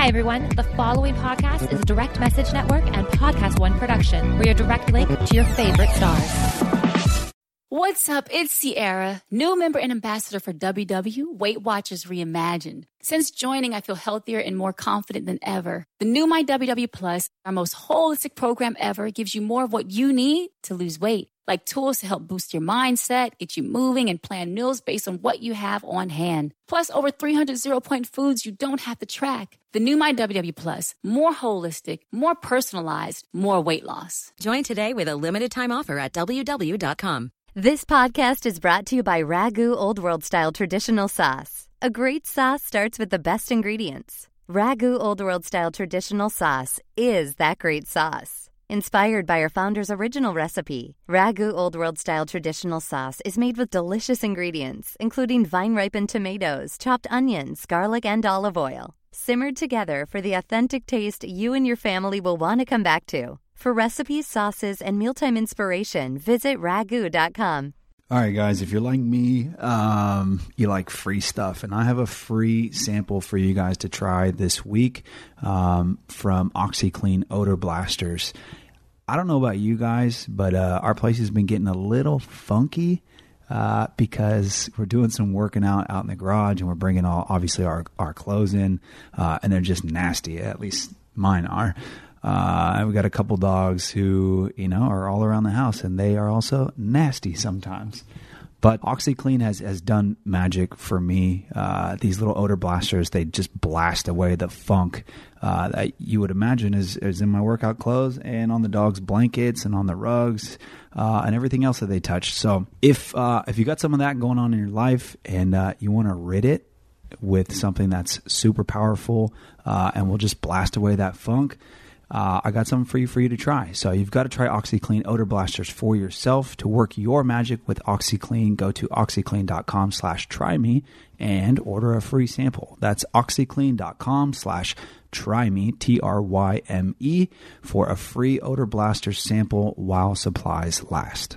Hi, everyone. The following podcast is a Direct Message Network and Podcast One production. We're your direct link to your favorite stars. What's up? It's Sierra, new member and ambassador for WW, Weight Watchers Reimagined. Since joining, I feel healthier and more confident than ever. The new MyWW Plus, our most holistic program ever, gives you more of what you need to lose weight, like tools to help boost your mindset, get you moving, and plan meals based on what you have on hand. Plus, over 300 zero-point foods you don't have to track. The new MyWW Plus, more holistic, more personalized, more weight loss. Join today with a limited-time offer at WW.com. This podcast is brought to you by Ragu Old World-Style Traditional Sauce. A great sauce starts with the best ingredients. Ragu Old World-Style Traditional Sauce is that great sauce. Inspired by our founder's original recipe, Ragu Old World Style Traditional Sauce is made with delicious ingredients, including vine-ripened tomatoes, chopped onions, garlic, and olive oil, simmered together for the authentic taste you and your family will want to come back to. For recipes, sauces, and mealtime inspiration, visit Ragu.com. All right, guys, if you're like me, you like free stuff. And I have a free sample for you guys to try this week from OxyClean Odor Blasters. I don't know about you guys, but our place has been getting a little funky because we're doing some working out in the garage, and we're bringing our clothes in, and they're just nasty. At least mine are. We've got a couple dogs who, are all around the house, and they are also nasty sometimes. But OxyClean has done magic for me. These little odor blasters, they just blast away the funk that you would imagine is in my workout clothes and on the dog's blankets and on the rugs and everything else that they touch. So if you got some of that going on in your life and you want to rid it with something that's super powerful and will just blast away that funk, I got something free for you to try. So you've got to try OxyClean Odor Blasters for yourself. To work your magic with OxyClean, go to OxyClean.com/tryme and order a free sample. That's OxyClean.com/tryme, T-R-Y-M-E, for a free Odor Blaster sample while supplies last.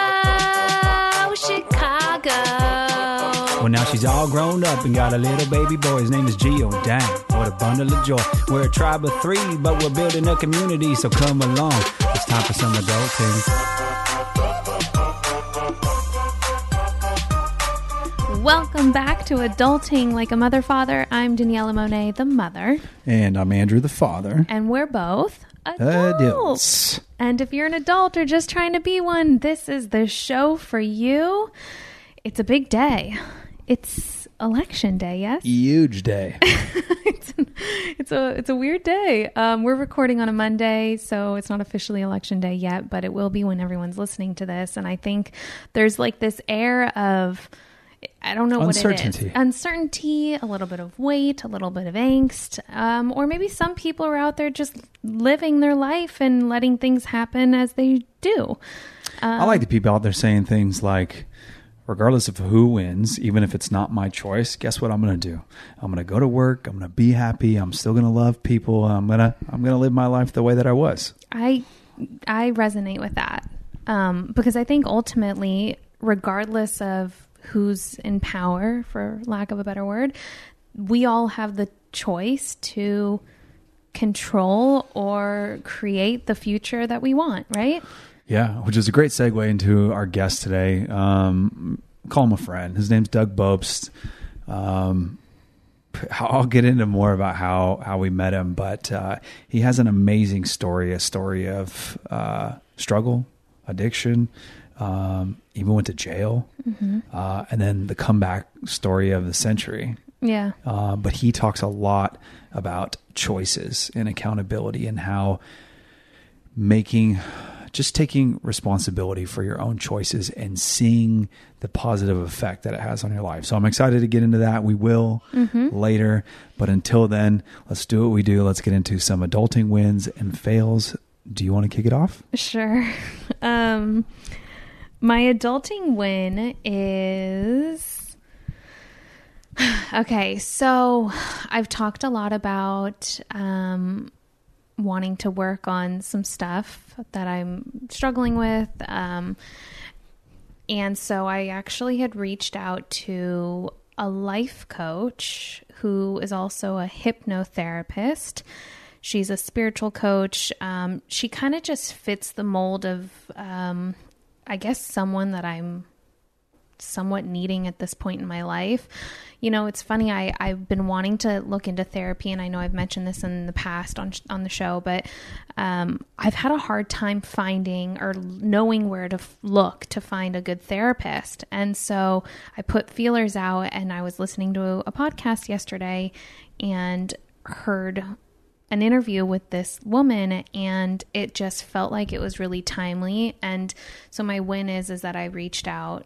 Chicago. Well, now she's all grown up and got a little baby boy. His name is Gio. Dang, what a bundle of joy. We're a tribe of three, but we're building a community, so come along. It's time for some adulting. Welcome back to Adulting Like a Mother Father. I'm Daniela Monet, the mother. And I'm Andrew, the father. And we're both adults. And if you're an adult or just trying to be one, this is the show for you. It's a big day. It's election day, yes? Huge day. It's a weird day. We're recording on a Monday, so it's not officially election day yet, but it will be when everyone's listening to this. And I think there's like this air of, I don't know what it is. Uncertainty, a little bit of weight, a little bit of angst. Or maybe some people are out there just living their life and letting things happen as they do. I like the people out there saying things like, regardless of who wins, even if it's not my choice, guess what I'm going to do? I'm going to go to work. I'm going to be happy. I'm still going to love people. I'm going to live my life the way that I was. I resonate with that because I think ultimately, regardless of who's in power, for lack of a better word, we all have the choice to control or create the future that we want, right? Yeah, which is a great segue into our guest today. Call him a friend. His name's Doug Bopst. I'll get into more about how we met him, but he has an amazing story, a story of struggle, addiction, even went to jail, and then the comeback story of the century. Yeah. But he talks a lot about choices and accountability and how just taking responsibility for your own choices and seeing the positive effect that it has on your life. So I'm excited to get into that. We will later, but until then, let's do what we do. Let's get into some adulting wins and fails do you want to kick it off? Sure. My adulting win is, okay, so I've talked a lot about wanting to work on some stuff that I'm struggling with. And so I actually had reached out to a life coach who is also a hypnotherapist. She's a spiritual coach. She kind of just fits the mold of, I guess, someone that I'm somewhat needing at this point in my life. You know, it's funny. I've been wanting to look into therapy, and I know I've mentioned this in the past on the show, but I've had a hard time finding or knowing where to look to find a good therapist. And so I put feelers out, and I was listening to a podcast yesterday and heard an interview with this woman, and it just felt like it was really timely. And so my win is that I reached out,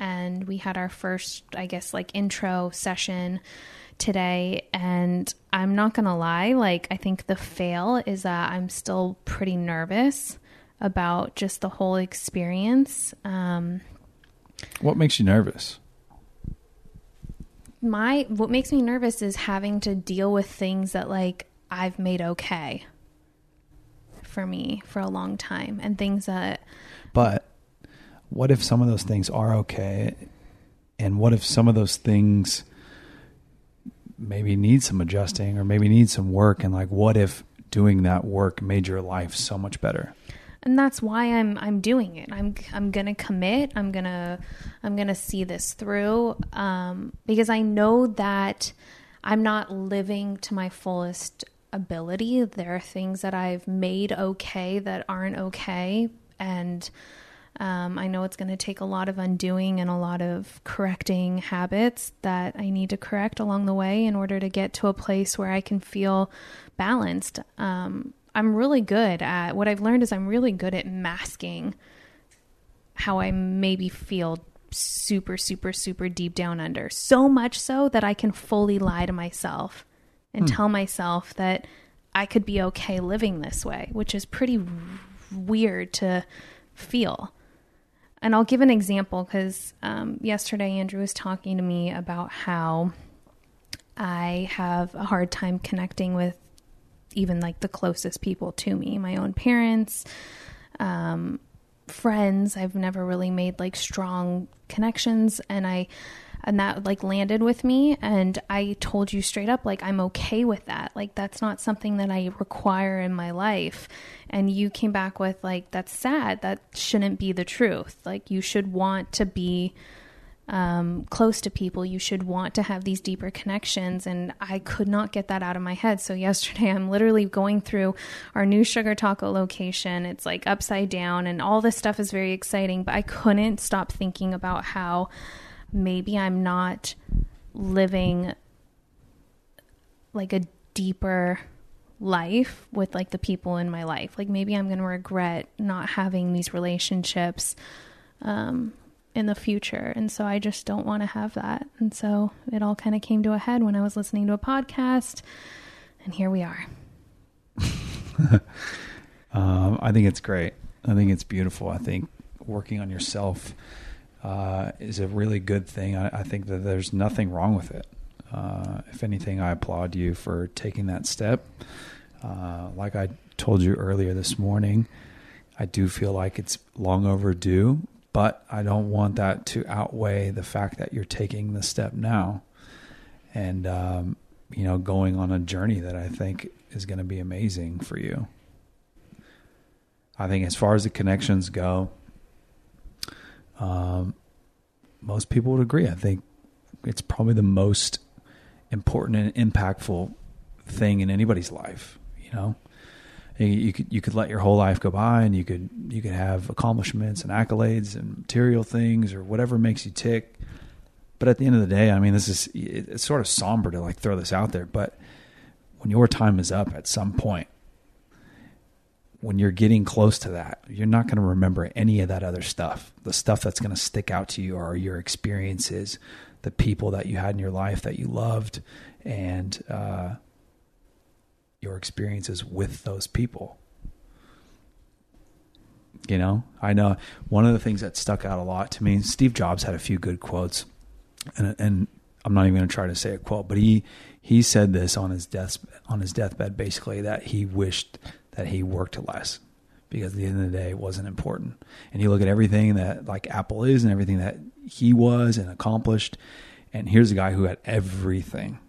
and we had our first, I guess, like intro session today. And I'm not going to lie. Like, I think the fail is that I'm still pretty nervous about just the whole experience. What makes you nervous? What makes me nervous is having to deal with things that, like, I've made okay for me for a long time, and things that, but what if some of those things are okay? And what if some of those things maybe need some adjusting or maybe need some work? And like, what if doing that work made your life so much better? And that's why I'm doing it. I'm going to commit. I'm going to see this through, because I know that I'm not living to my fullest ability. There are things that I've made okay that aren't okay. And, I know it's going to take a lot of undoing and a lot of correcting habits that I need to correct along the way in order to get to a place where I can feel balanced. I'm really good at, what I've learned is I'm really good at masking how I maybe feel super, super, super deep down under. So much so that I can fully lie to myself and tell myself that I could be okay living this way, which is pretty weird to feel. And I'll give an example because yesterday Andrew was talking to me about how I have a hard time connecting with even like the closest people to me, my own parents, friends. I've never really made like strong connections. And that like landed with me. And I told you straight up, like, I'm okay with that. Like, that's not something that I require in my life. And you came back with like, that's sad. That shouldn't be the truth. Like, you should want to be close to people. You should want to have these deeper connections. And I could not get that out of my head. So yesterday I'm literally going through our new Sugar Taco location. It's like upside down and all this stuff is very exciting, but I couldn't stop thinking about how maybe I'm not living like a deeper life with like the people in my life. Like, maybe I'm going to regret not having these relationships, in the future. And so I just don't want to have that. And so it all kind of came to a head when I was listening to a podcast, and here we are. I think it's great. I think it's beautiful. I think working on yourself, is a really good thing. I think that there's nothing wrong with it. If anything, I applaud you for taking that step. Like I told you earlier this morning, I do feel like it's long overdue, but I don't want that to outweigh the fact that you're taking the step now and, you know, going on a journey that I think is going to be amazing for you. I think as far as the connections go, most people would agree. I think it's probably the most important and impactful thing in anybody's life. You know, you could let your whole life go by, and you could have accomplishments and accolades and material things or whatever makes you tick. But at the end of the day, I mean, it's sort of somber to like throw this out there, but when your time is up at some point, when you're getting close to that, you're not going to remember any of that other stuff. The stuff that's going to stick out to you are your experiences, the people that you had in your life that you loved, and, your experiences with those people. You know, I know one of the things that stuck out a lot to me, Steve Jobs had a few good quotes, and I'm not even going to try to say a quote, but he said this on his deathbed, basically, that he wished that he worked less, because at the end of the day, it wasn't important. And you look at everything that like Apple is and everything that he was and accomplished. And here's a guy who had everything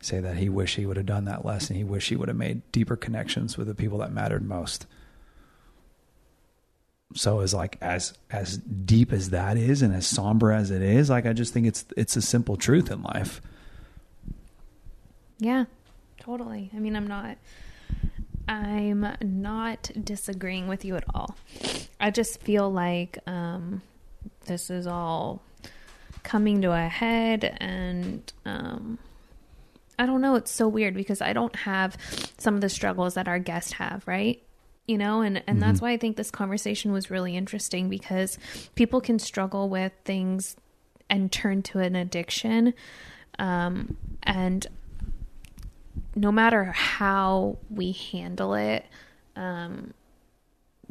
say that he wished he would have done that less. And he wished he would have made deeper connections with the people that mattered most. So it's like, as deep as that is, and as somber as it is, like, I just think it's a simple truth in life. Yeah, totally. I mean, I'm not disagreeing with you at all. I just feel like this is all coming to a head, and I don't know. It's so weird because I don't have some of the struggles that our guests have, right? You know, and that's why I think this conversation was really interesting, because people can struggle with things and turn to an addiction, and no matter how we handle it,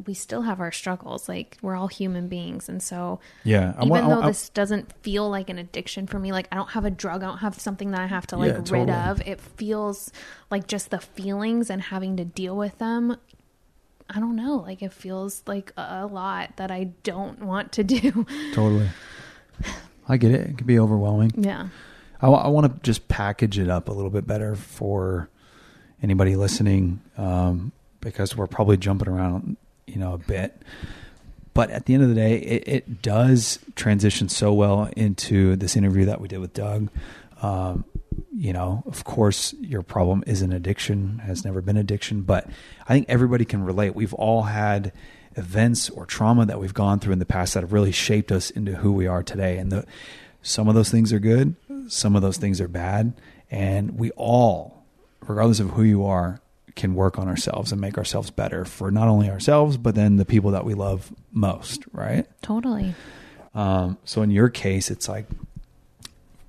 we still have our struggles. Like, we're all human beings. And so yeah, even though this doesn't feel like an addiction for me, like, I don't have a drug, I don't have something that I have to rid of. It feels like just the feelings and having to deal with them. I don't know. Like, it feels like a lot that I don't want to do. Totally. I get it. It can be overwhelming. Yeah. I want to just package it up a little bit better for anybody listening, because we're probably jumping around, you know, a bit. But at the end of the day, it does transition so well into this interview that we did with Doug. You know, of course, your problem is an addiction, has never been addiction, but I think everybody can relate. We've all had events or trauma that we've gone through in the past that have really shaped us into who we are today. And some of those things are good. Some of those things are bad. And we all, regardless of who you are, can work on ourselves and make ourselves better for not only ourselves, but then the people that we love most. Right. Totally. So in your case, it's like,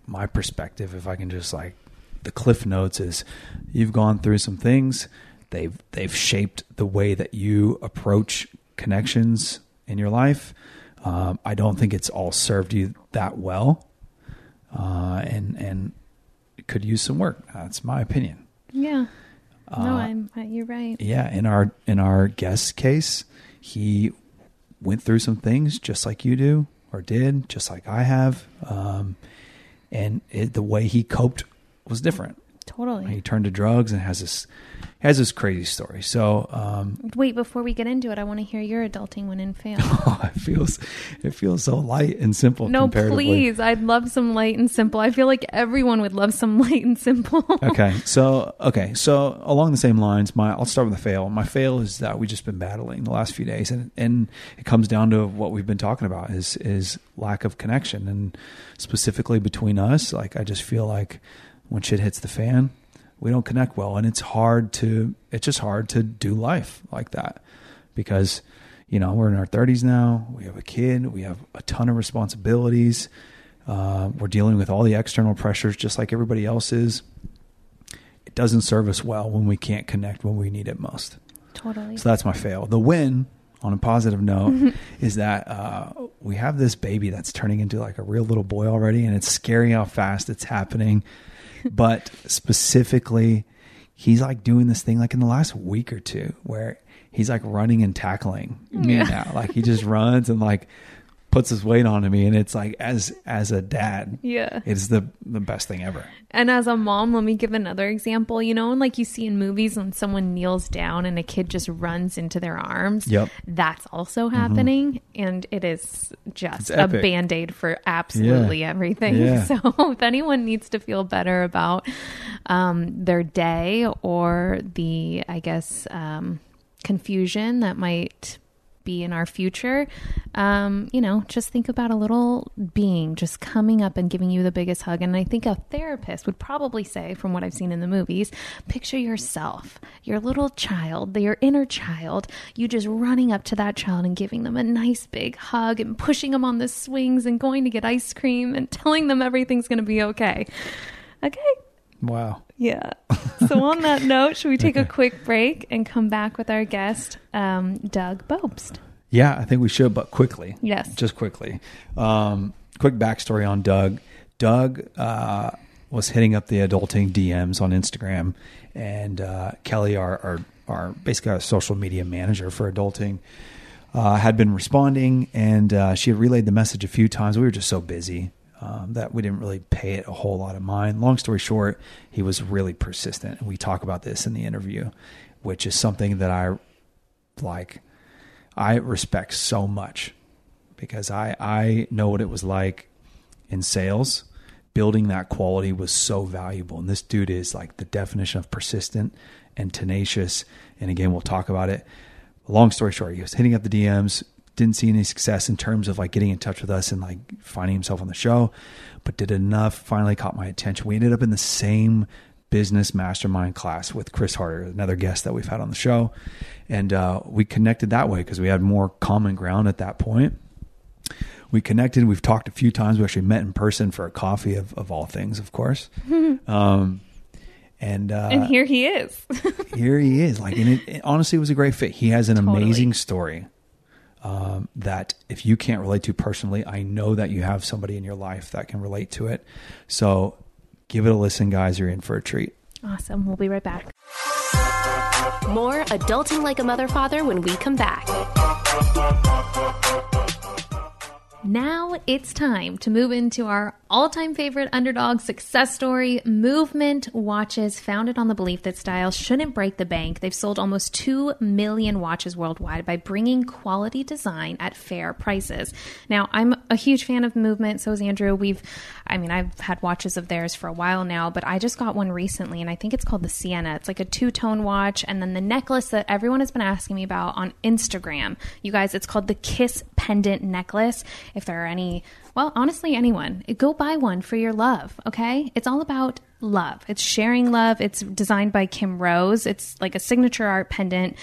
my perspective, if I can just like the cliff notes, is you've gone through some things. They've shaped the way that you approach connections in your life. I don't think it's all served you that well. And it could use some work. That's my opinion. Yeah. You're right. Yeah. In our guest's case, he went through some things just like you do, or did, just like I have. And the way he coped was different. Totally. He turned to drugs and has this crazy story. So, wait, before we get into it, I want to hear your adulting when in fail. Oh, it feels so light and simple. No, please. I'd love some light and simple. I feel like everyone would love some light and simple. Okay. So along the same lines, I'll start with the fail. My fail is that we've just been battling the last few days, and it comes down to what we've been talking about is lack of connection, and specifically between us. Like, I just feel like when shit hits the fan, we don't connect well. And it's just hard to do life like that, because, you know, we're in our 30s now, we have a kid, we have a ton of responsibilities. We're dealing with all the external pressures, just like everybody else is. It doesn't serve us well when we can't connect when we need it most. Totally. So that's my fail. The win, on a positive note, is that we have this baby that's turning into like a real little boy already. And it's scary how fast it's happening. But specifically, he's like doing this thing like in the last week or two where he's like running and tackling me now. Like, he just runs and like puts his weight onto me. And it's like, as a dad, it's the best thing ever. And as a mom, let me give another example. You know, and like you see in movies when someone kneels down and a kid just runs into their arms. Yep. That's also happening. Mm-hmm. And it is just a Band-Aid for absolutely everything. Yeah. So if anyone needs to feel better about their day, or the, I guess, confusion that might be in our future, you know, just think about a little being just coming up and giving you the biggest hug. And I think a therapist would probably say, from what I've seen in the movies, picture yourself, your little child, your inner child, you just running up to that child and giving them a nice big hug and pushing them on the swings and going to get ice cream and telling them everything's going to be okay. Okay. Wow. Yeah. So on that note, should we take a quick break and come back with our guest, Doug Bopst? Yeah, I think we should, but quickly. Yes. Just quickly. Quick backstory on Doug. Doug was hitting up the adulting DMs on Instagram, and Kelly, our basically our social media manager for adulting, had been responding, and she had relayed the message a few times. We were just so busy that we didn't really pay it a whole lot of mind. Long story short, he was really persistent, and we talk about this in the interview, which is something that I respect so much, because I know what it was like in sales. Building that quality was so valuable. And this dude is like the definition of persistent and tenacious. And again, we'll talk about it. Long story short, he was hitting up the DMs, didn't see any success in terms of like getting in touch with us and like finding himself on the show, but did enough, finally caught my attention. We ended up in the same business mastermind class with Chris Harder, another guest that we've had on the show. And we connected that way because we had more common ground at that point. We connected. We've talked a few times. We actually met in person for a coffee of all things, of course. And here he is. Here he is. Like, and it honestly was a great fit. He has an amazing story that if you can't relate to personally, I know that you have somebody in your life that can relate to it. So give it a listen, guys. You're in for a treat. Awesome. We'll be right back. More Adulting Like a Mother Father when we come back. Now it's time to move into our all-time favorite underdog success story, Movement Watches, founded on the belief that style shouldn't break the bank. They've sold almost 2 million watches worldwide by bringing quality design at fair prices. Now, I'm a huge fan of Movement, so is Andrew. I've had watches of theirs for a while now, but I just got one recently, and I think it's called the Sienna. It's like a 2-tone watch, and then the necklace that everyone has been asking me about on Instagram. You guys, it's called the Kiss Pendant Necklace. If there are any, well, honestly, anyone, go buy one for your love, okay? It's all about love. It's sharing love. It's designed by Kim Rose. It's like a signature art pendant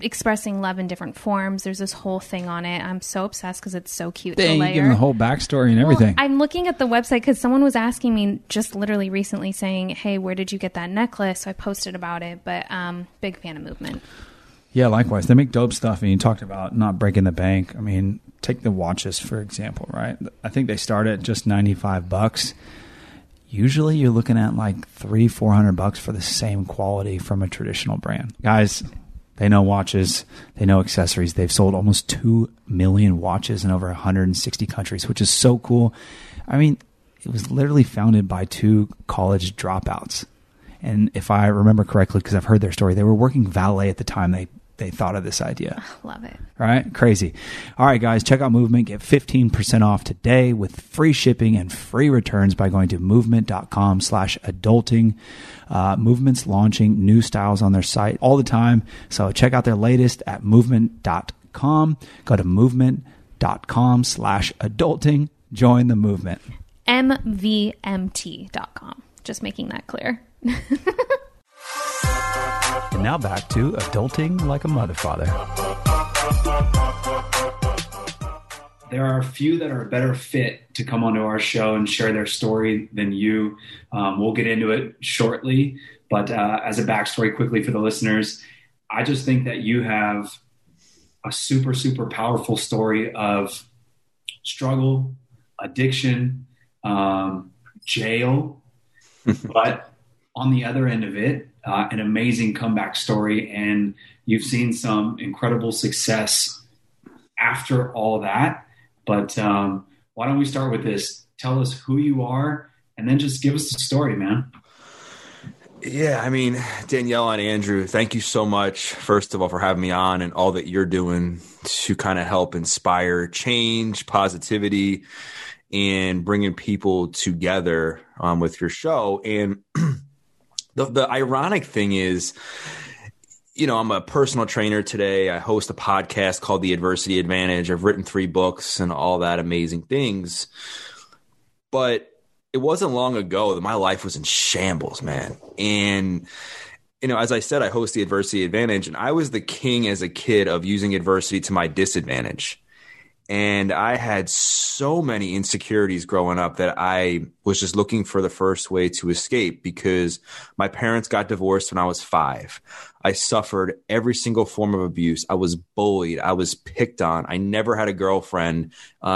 expressing love in different forms. There's this whole thing on it. I'm so obsessed because it's so cute. Dang, you give them the whole backstory and everything. I'm looking at the website because someone was asking me just literally recently saying, hey, where did you get that necklace? So I posted about it, but big fan of Movement. Yeah, likewise. They make dope stuff. And you talked about not breaking the bank. I mean, take the watches, for example, right? I think they start at just $95. Usually you're looking at like $300-$400 for the same quality from a traditional brand. Guys, they know watches. They know accessories. They've sold almost 2 million watches in over 160 countries, which is so cool. I mean, it was literally founded by 2 college dropouts. And if I remember correctly, because I've heard their story, they were working valet at the time they thought of this idea. Oh, love it. All right. Crazy. All right, guys, check out Movement. Get 15% off today with free shipping and free returns by going to movement.com/adulting. Movement's launching new styles on their site all the time. So check out their latest at movement.com. Go to movement.com/adulting. Join the movement. MVMT.com. Just making that clear. And now back to Adulting Like a Mother Father. There are a few that are a better fit to come onto our show and share their story than you. We'll get into it shortly, but as a backstory quickly for the listeners, I just think that you have a super, super powerful story of struggle, addiction, jail, but on the other end of it, an amazing comeback story. And you've seen some incredible success after all that. But why don't we start with this? Tell us who you are and then just give us the story, man. Yeah, I mean, Daniela and Andrew, thank you so much, first of all, for having me on and all that you're doing to kind of help inspire change, positivity, and bringing people together with your show. And The ironic thing is, you know, I'm a personal trainer today. I host a podcast called The Adversity Advantage. I've written 3 books and all that amazing things. But it wasn't long ago that my life was in shambles, man. And, you know, as I said, I host The Adversity Advantage, and I was the king as a kid of using adversity to my disadvantage. And I had so many insecurities growing up that I was just looking for the first way to escape, because my parents got divorced when I was 5. I suffered every single form of abuse. I was bullied. I was picked on. I never had a girlfriend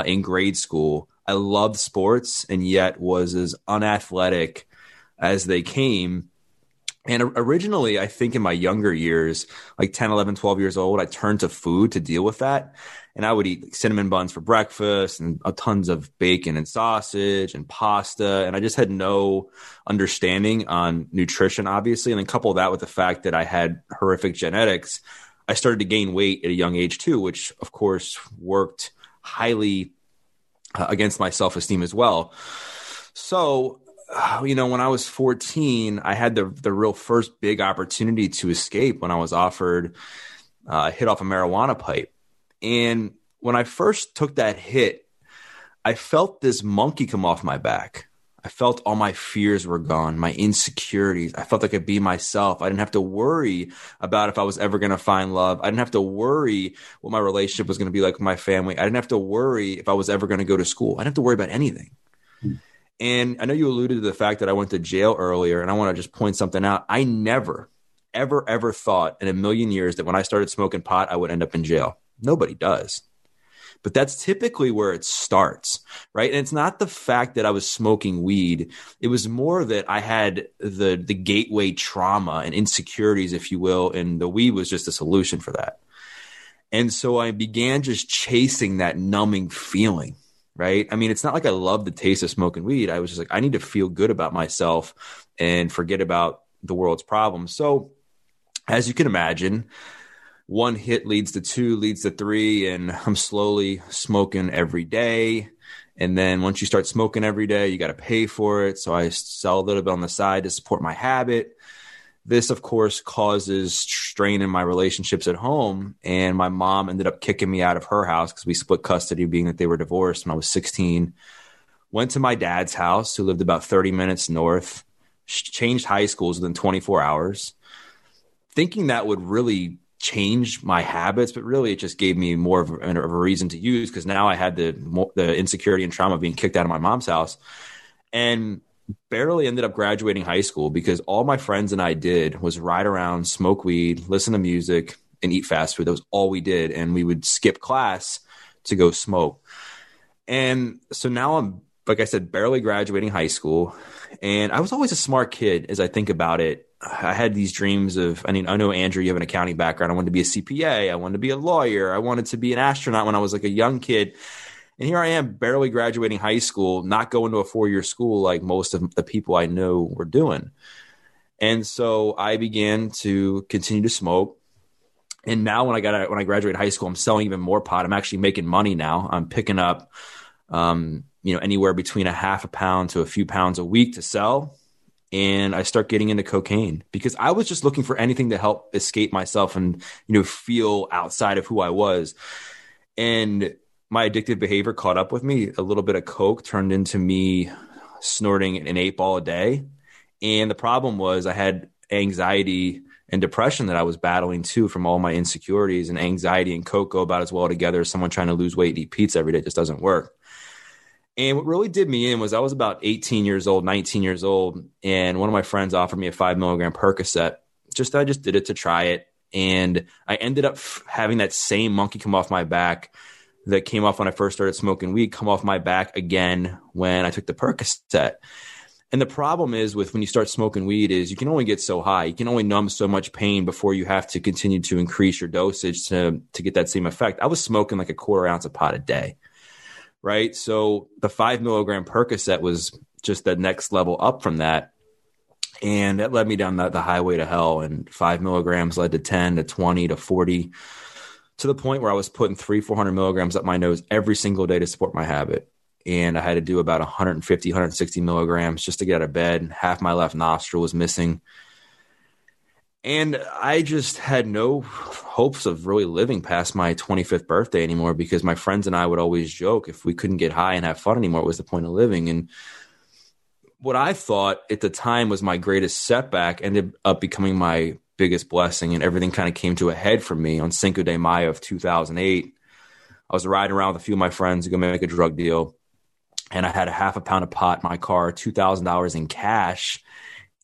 in grade school. I loved sports and yet was as unathletic as they came. And originally, I think in my younger years, like 10, 11, 12 years old, I turned to food to deal with that. And I would eat cinnamon buns for breakfast and tons of bacon and sausage and pasta. And I just had no understanding on nutrition, obviously. And then couple that with the fact that I had horrific genetics, I started to gain weight at a young age too, which of course worked highly against my self-esteem as well. So you know, when I was 14, I had the real first big opportunity to escape when I was offered a hit off a marijuana pipe. And when I first took that hit, I felt this monkey come off my back. I felt all my fears were gone, my insecurities. I felt I could be myself. I didn't have to worry about if I was ever going to find love. I didn't have to worry what my relationship was going to be like with my family. I didn't have to worry if I was ever going to go to school. I didn't have to worry about anything. And I know you alluded to the fact that I went to jail earlier, and I want to just point something out. I never, ever, ever thought in a million years that when I started smoking pot, I would end up in jail. Nobody does. But that's typically where it starts, right? And it's not the fact that I was smoking weed. It was more that I had the gateway trauma and insecurities, if you will, and the weed was just a solution for that. And so I began just chasing that numbing feeling. Right. I mean, it's not like I love the taste of smoking weed. I was just like, I need to feel good about myself and forget about the world's problems. So as you can imagine, one hit leads to 2, leads to 3, and I'm slowly smoking every day. And then once you start smoking every day, you got to pay for it. So I sell a little bit on the side to support my habit. This, of course, causes strain in my relationships at home. And my mom ended up kicking me out of her house because we split custody, being that they were divorced when I was 16. Went to my dad's house, who lived about 30 minutes north, changed high schools within 24 hours, thinking that would really change my habits. But really, it just gave me more of a reason to use, because now I had the insecurity and trauma of being kicked out of my mom's house. And barely ended up graduating high school because all my friends and I did was ride around, smoke weed, listen to music, and eat fast food. That was all we did. And we would skip class to go smoke. And so now I'm, like I said, barely graduating high school. And I was always a smart kid as I think about it. I had these dreams of, I mean, I know, Andrew, you have an accounting background. I wanted to be a CPA. I wanted to be a lawyer. I wanted to be an astronaut when I was like a young kid. And here I am, barely graduating high school, not going to a 4-year school like most of the people I know were doing. And so I began to continue to smoke. And now when I graduated high school, I'm selling even more pot. I'm actually making money now. I'm picking up, anywhere between a half a pound to a few pounds a week to sell. And I start getting into cocaine because I was just looking for anything to help escape myself and, feel outside of who I was. And my addictive behavior caught up with me. A little bit of coke turned into me snorting an 8-ball a day. And the problem was I had anxiety and depression that I was battling too from all my insecurities, and anxiety and coke go about as well together as someone trying to lose weight and eat pizza every day. It just doesn't work. And what really did me in was I was about 18 years old, 19 years old. And one of my friends offered me a 5-milligram Percocet. I just did it to try it. And I ended up having that same monkey come off my back that came off when I first started smoking weed, come off my back again when I took the Percocet. And the problem is with when you start smoking weed is you can only get so high. You can only numb so much pain before you have to continue to increase your dosage to get that same effect. I was smoking like a 1/4 ounce of pot a day, right? So the 5-milligram Percocet was just the next level up from that. And that led me down the highway to hell. And 5 milligrams led to 10 to 20 to 40, to the point where I was putting 300-400 milligrams up my nose every single day to support my habit. And I had to do about 150-160 milligrams just to get out of bed. And half my left nostril was missing. And I just had no hopes of really living past my 25th birthday anymore, because my friends and I would always joke if we couldn't get high and have fun anymore, what was the point of living? And what I thought at the time was my greatest setback ended up becoming my biggest blessing, and everything kind of came to a head for me on Cinco de Mayo of 2008. I was riding around with a few of my friends to go make a drug deal. And I had a half a pound of pot in my car, $2,000 in cash.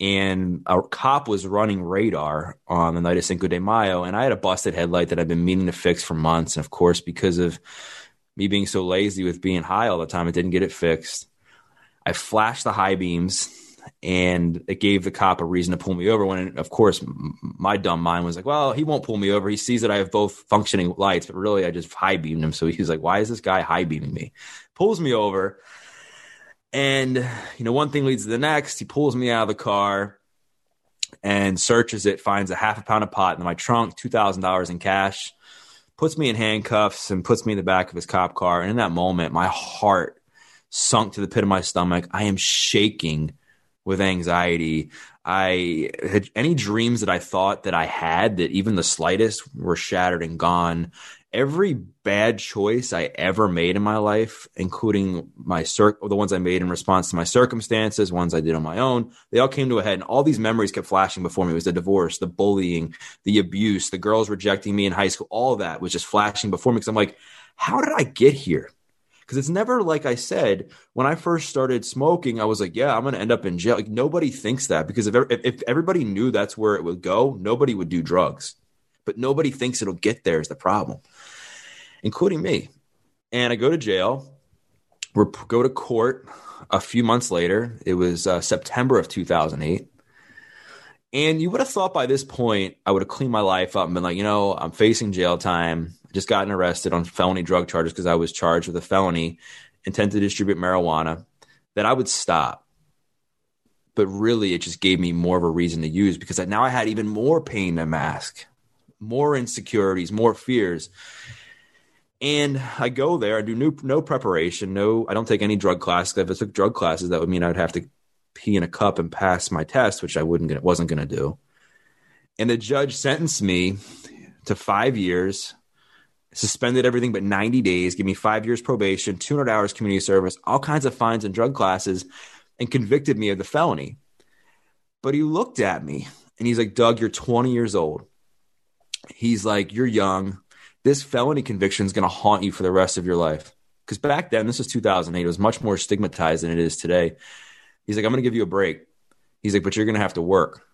And a cop was running radar on the night of Cinco de Mayo. And I had a busted headlight that I'd been meaning to fix for months. And of course, because of me being so lazy with being high all the time, I didn't get it fixed. I flashed the high beams and it gave the cop a reason to pull me over. When, of course, my dumb mind was like, well, he won't pull me over. He sees that I have both functioning lights, but really I just high beamed him. So he was like, why is this guy high beaming me? Pulls me over. And, you know, one thing leads to the next. He pulls me out of the car and searches it, finds a half a pound of pot in my trunk, $2,000 in cash, puts me in handcuffs and puts me in the back of his cop car. And in that moment, my heart sunk to the pit of my stomach. I am shaking with anxiety. I had any dreams that I thought that I had, that even the slightest, were shattered and gone. Every bad choice I ever made in my life, including the ones I made in response to my circumstances, ones I did on my own, they all came to a head. And all these memories kept flashing before me. It was the divorce, the bullying, the abuse, the girls rejecting me in high school. All that was just flashing before me because I'm like, how did I get here? Because it's never, like I said, when I first started smoking, I was like, yeah, I'm going to end up in jail. Like, nobody thinks that, because if everybody knew that's where it would go, nobody would do drugs. But nobody thinks it'll get there is the problem, including me. And I go to jail, go to court a few months later. It was September of 2008. And you would have thought by this point, I would have cleaned my life up and been like, you know, I'm facing jail time. I just gotten arrested on felony drug charges because I was charged with a felony, intent to distribute marijuana, that I would stop. But really, it just gave me more of a reason to use, because now I had even more pain to mask, more insecurities, more fears. And I go there. I do no preparation. No, I don't take any drug classes. If I took drug classes, that would mean I would have to pee in a cup and pass my test, which I wasn't going to do. And the judge sentenced me to 5 years, suspended everything but 90 days, gave me 5 years probation, 200 hours community service, all kinds of fines and drug classes, and convicted me of the felony. But he looked at me and he's like, Doug, you're 20 years old. He's like, you're young. This felony conviction is going to haunt you for the rest of your life. Because back then, this was 2008. It was much more stigmatized than it is today. He's like, I'm going to give you a break. He's like, but you're going to have to work.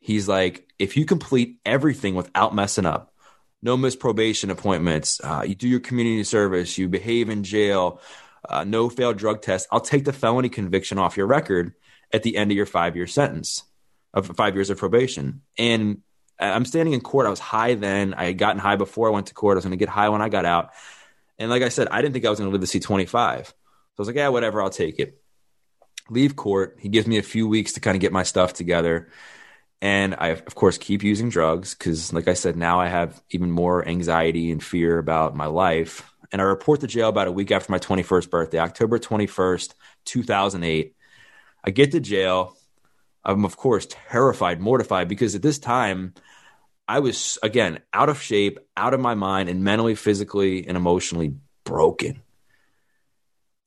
He's like, if you complete everything without messing up, no missed probation appointments, you do your community service, you behave in jail, no failed drug tests, I'll take the felony conviction off your record at the end of your 5 year sentence of 5 years of probation. And I'm standing in court. I was high then. I had gotten high before I went to court. I was going to get high when I got out. And like I said, I didn't think I was going to live to see 25. So I was like, yeah, whatever, I'll take it. Leave court. He gives me a few weeks to kind of get my stuff together. And I, of course, keep using drugs because, like I said, now I have even more anxiety and fear about my life. And I report to jail about a week after my 21st birthday, October 21st, 2008. I get to jail. I'm, of course, terrified, mortified, because at this time I was, again, out of shape, out of my mind, and mentally, physically, and emotionally broken.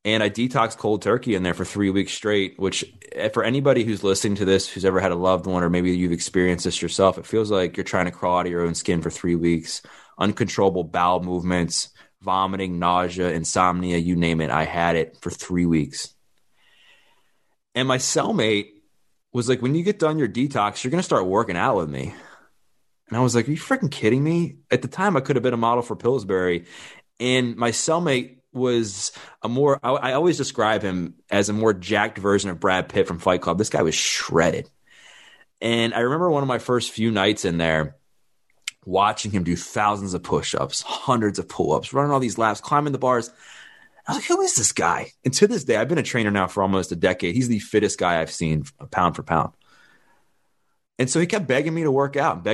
And I detoxed cold turkey in there for 3 weeks straight, which for anybody who's listening to this, who's ever had a loved one, or maybe you've experienced this yourself, it feels like you're trying to crawl out of your own skin for 3 weeks. Uncontrollable bowel movements, vomiting, nausea, insomnia, you name it. I had it for 3 weeks. And my cellmate was like, when you get done your detox, you're going to start working out with me. And I was like, are you freaking kidding me? At the time, I could have been a model for Pillsbury. And my cellmate was I always describe him as a more jacked version of Brad Pitt from Fight Club. This guy was shredded. And I remember one of my first few nights in there watching him do thousands of push-ups, hundreds of pull-ups, running all these laps, climbing the bars. I was like, who is this guy? And to this day, I've been a trainer now for almost a decade. He's the fittest guy I've seen, pound for pound. And so he kept begging me to work out.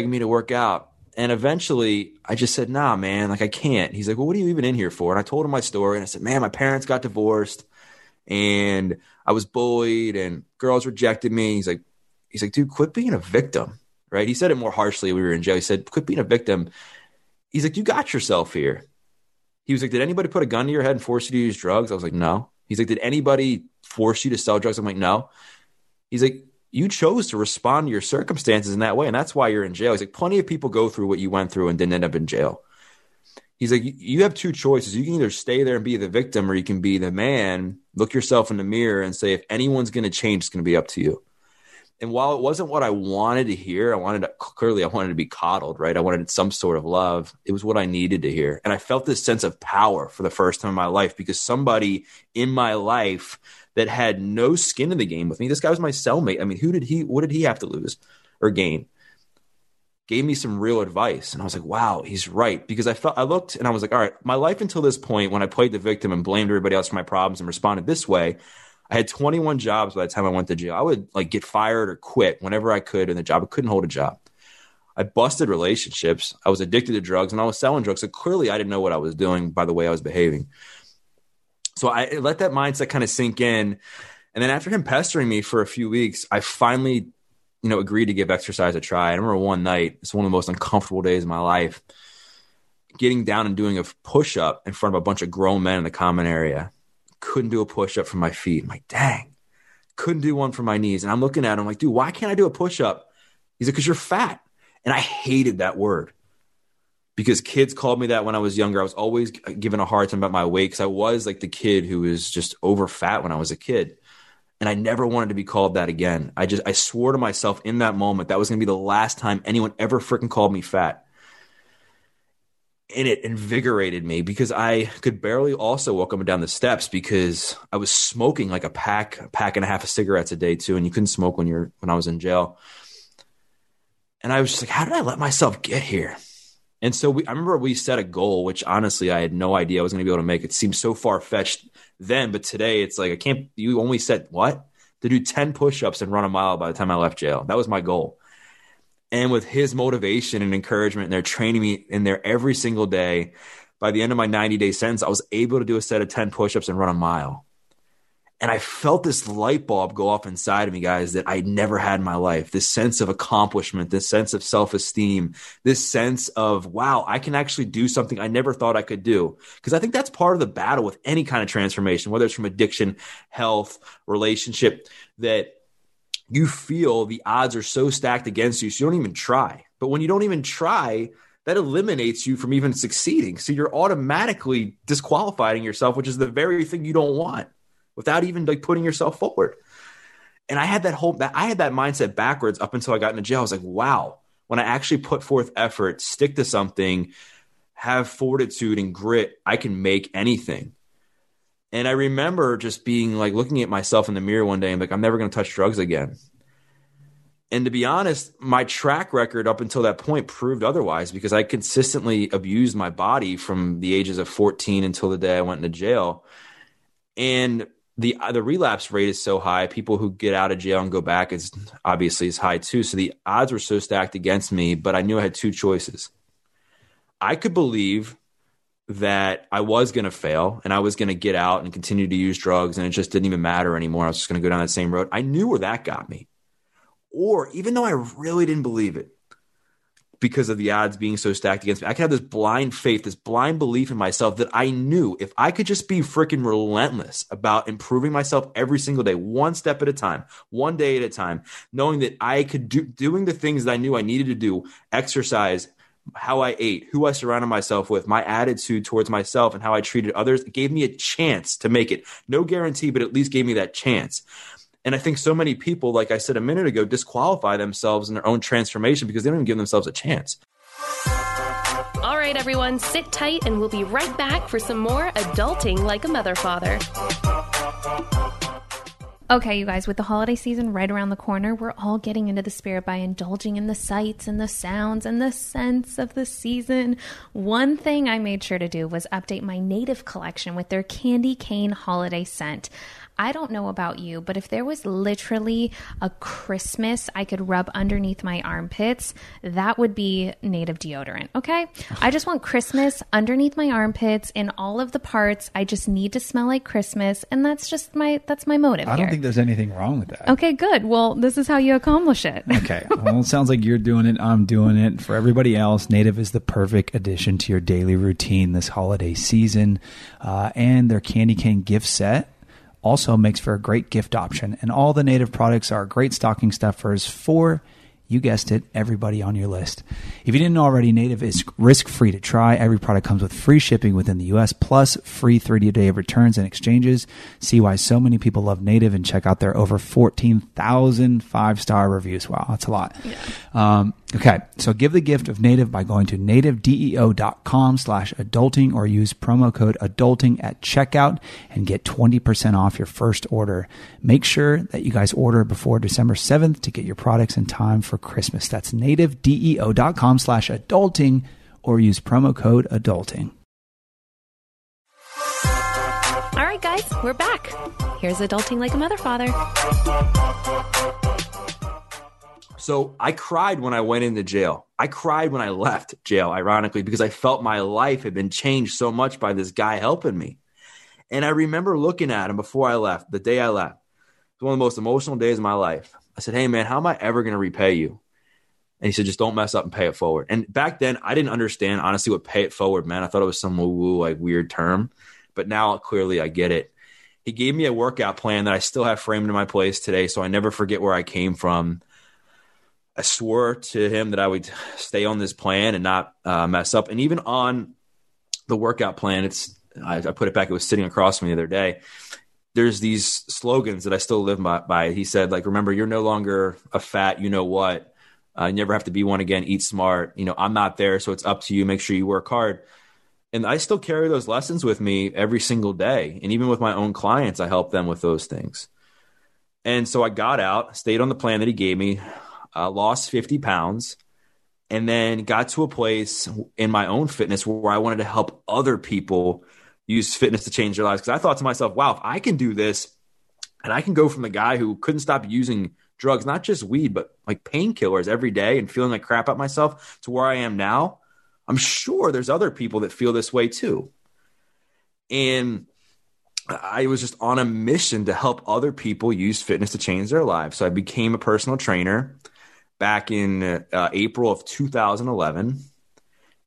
And eventually I just said, nah, man, like I can't. He's like, well, what are you even in here for? And I told him my story and I said, man, my parents got divorced and I was bullied and girls rejected me. He's like, dude, quit being a victim, right? He said it more harshly when we were in jail. He said, quit being a victim. He's like, you got yourself here. He was like, did anybody put a gun to your head and force you to use drugs? I was like, no. He's like, did anybody force you to sell drugs? I'm like, no. He's like, you chose to respond to your circumstances in that way, and that's why you're in jail. He's like, plenty of people go through what you went through and didn't end up in jail. he's like, you have two choices. You can either stay there and be the victim, or you can be the man, look yourself in the mirror and say, if anyone's going to change, it's going to be up to you. And while it wasn't what I wanted to hear, I wanted to be coddled, right? I wanted some sort of love. It was what I needed to hear. And I felt this sense of power for the first time in my life, because somebody in my life that had no skin in the game with me, this guy was my cellmate. I mean, what did he have to lose or gain? Gave me some real advice. And I was like, wow, he's right. Because I looked and I was like, all right, my life until this point, when I played the victim and blamed everybody else for my problems and responded this way, I had 21 jobs by the time I went to jail. I would get fired or quit whenever I could in the job. I couldn't hold a job. I busted relationships. I was addicted to drugs and I was selling drugs. So clearly I didn't know what I was doing by the way I was behaving. So I let that mindset kind of sink in. And then after him pestering me for a few weeks, I finally agreed to give exercise a try. I remember one night, it's one of the most uncomfortable days of my life, getting down and doing a push-up in front of a bunch of grown men in the common area. Couldn't do a push-up from my feet. I'm like, dang, couldn't do one from my knees. And I'm looking at him like, dude, why can't I do a push-up? He's like, because you're fat. And I hated that word, because kids called me that when I was younger. I was always given a hard time about my weight, because I was like the kid who was just over fat when I was a kid. And I never wanted to be called that again. I swore to myself in that moment, that was going to be the last time anyone ever freaking called me fat. And it invigorated me, because I could barely also walk up and down the steps, because I was smoking like a pack and a half of cigarettes a day too. And you couldn't smoke when I was in jail. And I was just like, how did I let myself get here? And so I remember we set a goal, which honestly, I had no idea I was going to be able to make. It seemed so far-fetched then, but today it's like, you only set what? To do 10 push-ups and run a mile by the time I left jail. That was my goal. And with his motivation and encouragement, and they're training me in there every single day, by the end of my 90-day sentence, I was able to do a set of 10 push-ups and run a mile. And I felt this light bulb go off inside of me, guys, that I never had in my life. This sense of accomplishment, this sense of self-esteem, this sense of, wow, I can actually do something I never thought I could do. Because I think that's part of the battle with any kind of transformation, whether it's from addiction, health, relationship, that you feel the odds are so stacked against you, so you don't even try. But when you don't even try, that eliminates you from even succeeding. So you're automatically disqualifying yourself, which is the very thing you don't want, without even putting yourself forward. And I had that mindset backwards up until I got into jail. I was like, wow, when I actually put forth effort, stick to something, have fortitude and grit, I can make anything. And I remember just being like, looking at myself in the mirror one day and I'm never going to touch drugs again. And to be honest, my track record up until that point proved otherwise, because I consistently abused my body from the ages of 14 until the day I went into jail. And the relapse rate is so high. People who get out of jail and go back is high too. So the odds were so stacked against me, but I knew I had two choices. I could believe that I was going to fail and I was going to get out and continue to use drugs and it just didn't even matter anymore. I was just going to go down that same road. I knew where that got me. Or even though I really didn't believe it, because of the odds being so stacked against me, I could have this blind faith, this blind belief in myself that I knew if I could just be freaking relentless about improving myself every single day, one step at a time, one day at a time, knowing that I could doing the things that I knew I needed to do, exercise, how I ate, who I surrounded myself with, my attitude towards myself and how I treated others, it gave me a chance to make it. No guarantee, but at least gave me that chance. And I think so many people, like I said a minute ago, disqualify themselves in their own transformation because they don't even give themselves a chance. All right, everyone, sit tight and we'll be right back for some more Adulting Like a Mother Father. Okay, you guys, with the holiday season right around the corner, we're all getting into the spirit by indulging in the sights and the sounds and the scents of the season. One thing I made sure to do was update my Native collection with their candy cane holiday scent. I don't know about you, but if there was literally a Christmas I could rub underneath my armpits, that would be Native deodorant, okay? I just want Christmas underneath my armpits in all of the parts. I just need to smell like Christmas, and that's just my motive here. I don't think there's anything wrong with that. Okay, good. Well, this is how you accomplish it. Okay. Well, it sounds like you're doing it. I'm doing it. For everybody else, Native is the perfect addition to your daily routine this holiday season, and their candy cane gift set also makes for a great gift option. And all the Native products are great stocking stuffers for You guessed it, everybody on your list. If you didn't already, Native is risk-free to try. Every product comes with free shipping within the U.S., plus free 30-day returns and exchanges. See why so many people love Native and check out their over 14,000 five-star reviews. Wow, that's a lot. Yeah. Okay, so give the gift of Native by going to nativedeo.com/adulting or use promo code adulting at checkout and get 20% off your first order. Make sure that you guys order before December 7th to get your products in time for Christmas. That's nativedeo.com/adulting or use promo code adulting. All right, guys, we're back. Here's Adulting Like a Mother Father. So I cried when I went into jail. I cried when I left jail, ironically, because I felt my life had been changed so much by this guy helping me. And I remember looking at him before I left, the day I left. It was one of the most emotional days of my life. I said, hey, man, how am I ever going to repay you? And he said, just don't mess up and pay it forward. And back then, I didn't understand, honestly, what pay it forward meant. I thought it was some woo-woo, like weird term. But now, clearly, I get it. He gave me a workout plan that I still have framed in my place today, so I never forget where I came from. I swore to him that I would stay on this plan and not mess up. And even on the workout plan, I put it back. It was sitting across from me the other day. There's these slogans that I still live by. He said, like, remember, you're no longer a fat, you know what, you never have to be one again, eat smart. You know, I'm not there. So it's up to you. Make sure you work hard. And I still carry those lessons with me every single day. And even with my own clients, I help them with those things. And so I got out, stayed on the plan that he gave me, lost 50 pounds, and then got to a place in my own fitness where I wanted to help other people use fitness to change their lives. Because I thought to myself, wow, if I can do this and I can go from the guy who couldn't stop using drugs, not just weed, but like painkillers every day and feeling like crap about myself to where I am now, I'm sure there's other people that feel this way too. And I was just on a mission to help other people use fitness to change their lives. So I became a personal trainer back in April of 2011.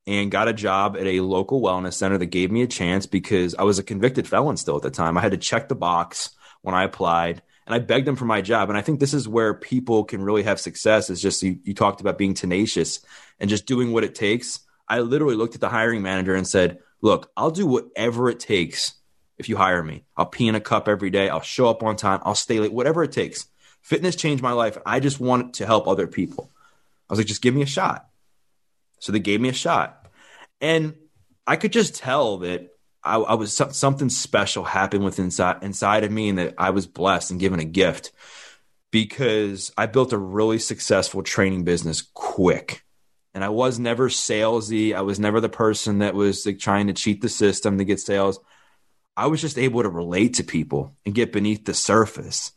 And got a job at a local wellness center that gave me a chance because I was a convicted felon still at the time. I had to check the box when I applied, and I begged them for my job. And I think this is where people can really have success, is just you talked about being tenacious and just doing what it takes. I literally looked at the hiring manager and said, look, I'll do whatever it takes if you hire me. I'll pee in a cup every day. I'll show up on time. I'll stay late, whatever it takes. Fitness changed my life. I just want to help other people. I was like, just give me a shot. So they gave me a shot, and I could just tell that I was something special happened with inside of me, and that I was blessed and given a gift because I built a really successful training business quick. And I was never salesy. I was never the person that was like trying to cheat the system to get sales. I was just able to relate to people and get beneath the surface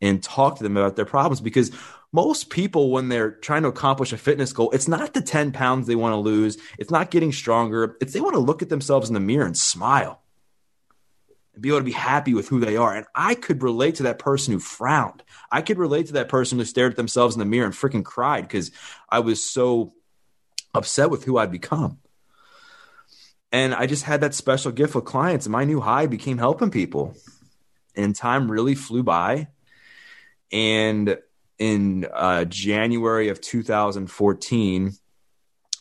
and talk to them about their problems, because most people, when they're trying to accomplish a fitness goal, it's not the 10 pounds they want to lose. It's not getting stronger. It's they want to look at themselves in the mirror and smile and be able to be happy with who they are. And I could relate to that person who frowned. I could relate to that person who stared at themselves in the mirror and freaking cried because I was so upset with who I'd become. And I just had that special gift with clients, and my new high became helping people. And time really flew by. And in January of 2014,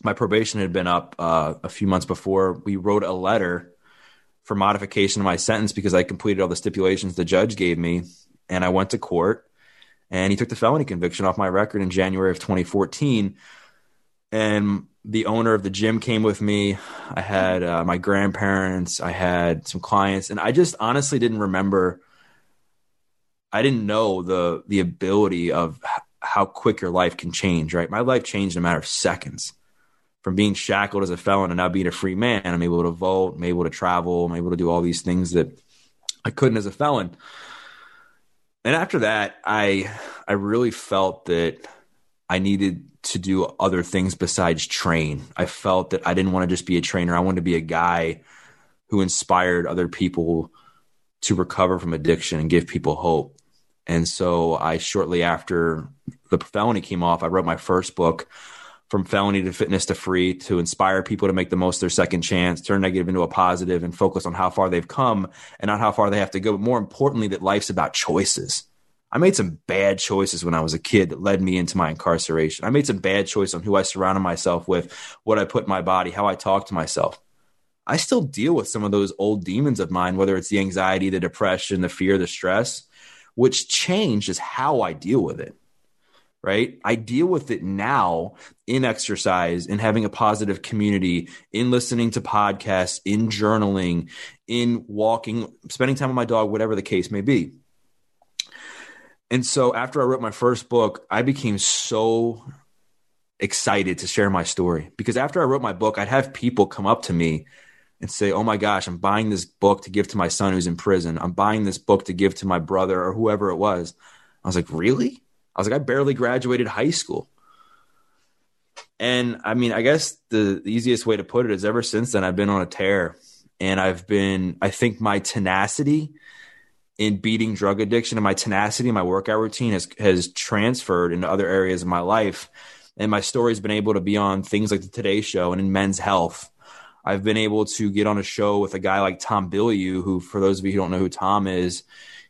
my probation had been up a few months before. We wrote a letter for modification of my sentence because I completed all the stipulations the judge gave me. And I went to court, and he took the felony conviction off my record in January of 2014. And the owner of the gym came with me. I had my grandparents. I had some clients. And I just honestly didn't remember. I didn't know the ability of how quick your life can change, right? My life changed in a matter of seconds, from being shackled as a felon and now being a free man. I'm able to vote, I'm able to travel, I'm able to do all these things that I couldn't as a felon. And after that, I really felt that I needed to do other things besides train. I felt that I didn't want to just be a trainer. I wanted to be a guy who inspired other people to recover from addiction and give people hope. And so I, shortly after the felony came off, I wrote my first book, From Felony to Fitness to Free, to inspire people to make the most of their second chance, turn negative into a positive, and focus on how far they've come and not how far they have to go. But more importantly, that life's about choices, I made some bad choices when I was a kid that led me into my incarceration. I made some bad choices on who I surrounded myself with, what I put in my body, how I talk to myself. I still deal with some of those old demons of mine, whether it's the anxiety, the depression, the fear, the stress. What's changed is how I deal with it, right? I deal with it now in exercise, in having a positive community, in listening to podcasts, in journaling, in walking, spending time with my dog, whatever the case may be. And so after I wrote my first book, I became so excited to share my story, because after I wrote my book, I'd have people come up to me and say, oh my gosh, I'm buying this book to give to my son who's in prison. I'm buying this book to give to my brother or whoever it was. I was like, really? I was like, I barely graduated high school. And I mean, I guess the easiest way to put it is ever since then, I've been on a tear, and I think my tenacity in beating drug addiction and my tenacity in my workout routine has transferred into other areas of my life. And my story's been able to be on things like the Today Show and in Men's Health. I've been able to get on a show with a guy like Tom Bilyeu, who, for those of you who don't know who Tom is,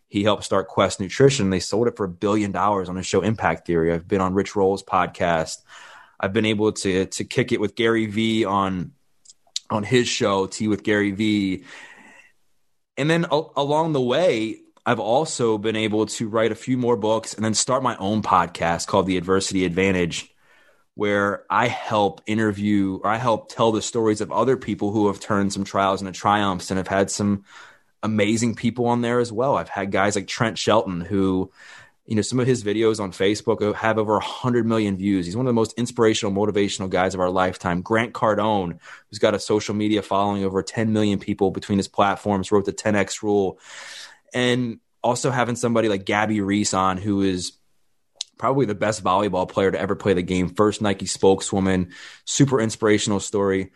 he helped start Quest Nutrition. They sold it for $1 billion on the show Impact Theory. I've been on Rich Roll's podcast. I've been able to kick it with Gary V on his show, Tea with Gary V. And then along the way, I've also been able to write a few more books and then start my own podcast called The Adversity Advantage, where I help interview, or I help tell the stories of other people who have turned some trials into triumphs. And I've had some amazing people on there as well. I've had guys like Trent Shelton, who, you know, some of his videos on Facebook have over 100 million views. He's one of the most inspirational, motivational guys of our lifetime. Grant Cardone, who's got a social media following over 10 million people between his platforms, wrote the 10X Rule. And also having somebody like Gabby Reese on, who is probably the best volleyball player to ever play the game, first Nike spokeswoman, super inspirational story.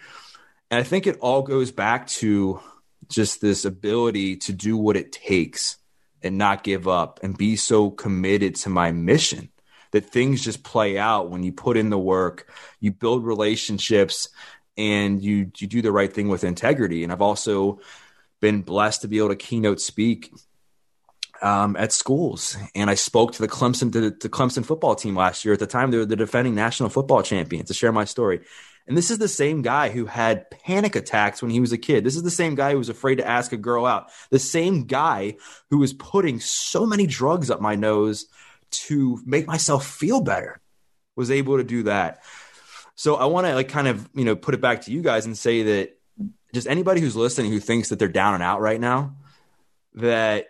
And I think it all goes back to just this ability to do what it takes and not give up and be so committed to my mission that things just play out when you put in the work, you build relationships, and you do the right thing with integrity. And I've also been blessed to be able to keynote speak at schools. And I spoke to the Clemson football team last year. At the time, they were the defending national football champions, to share my story. And this is the same guy who had panic attacks when he was a kid. This is the same guy who was afraid to ask a girl out. The same guy who was putting so many drugs up my nose to make myself feel better was able to do that. So I want to put it back to you guys and say that just anybody who's listening who thinks that they're down and out right now, that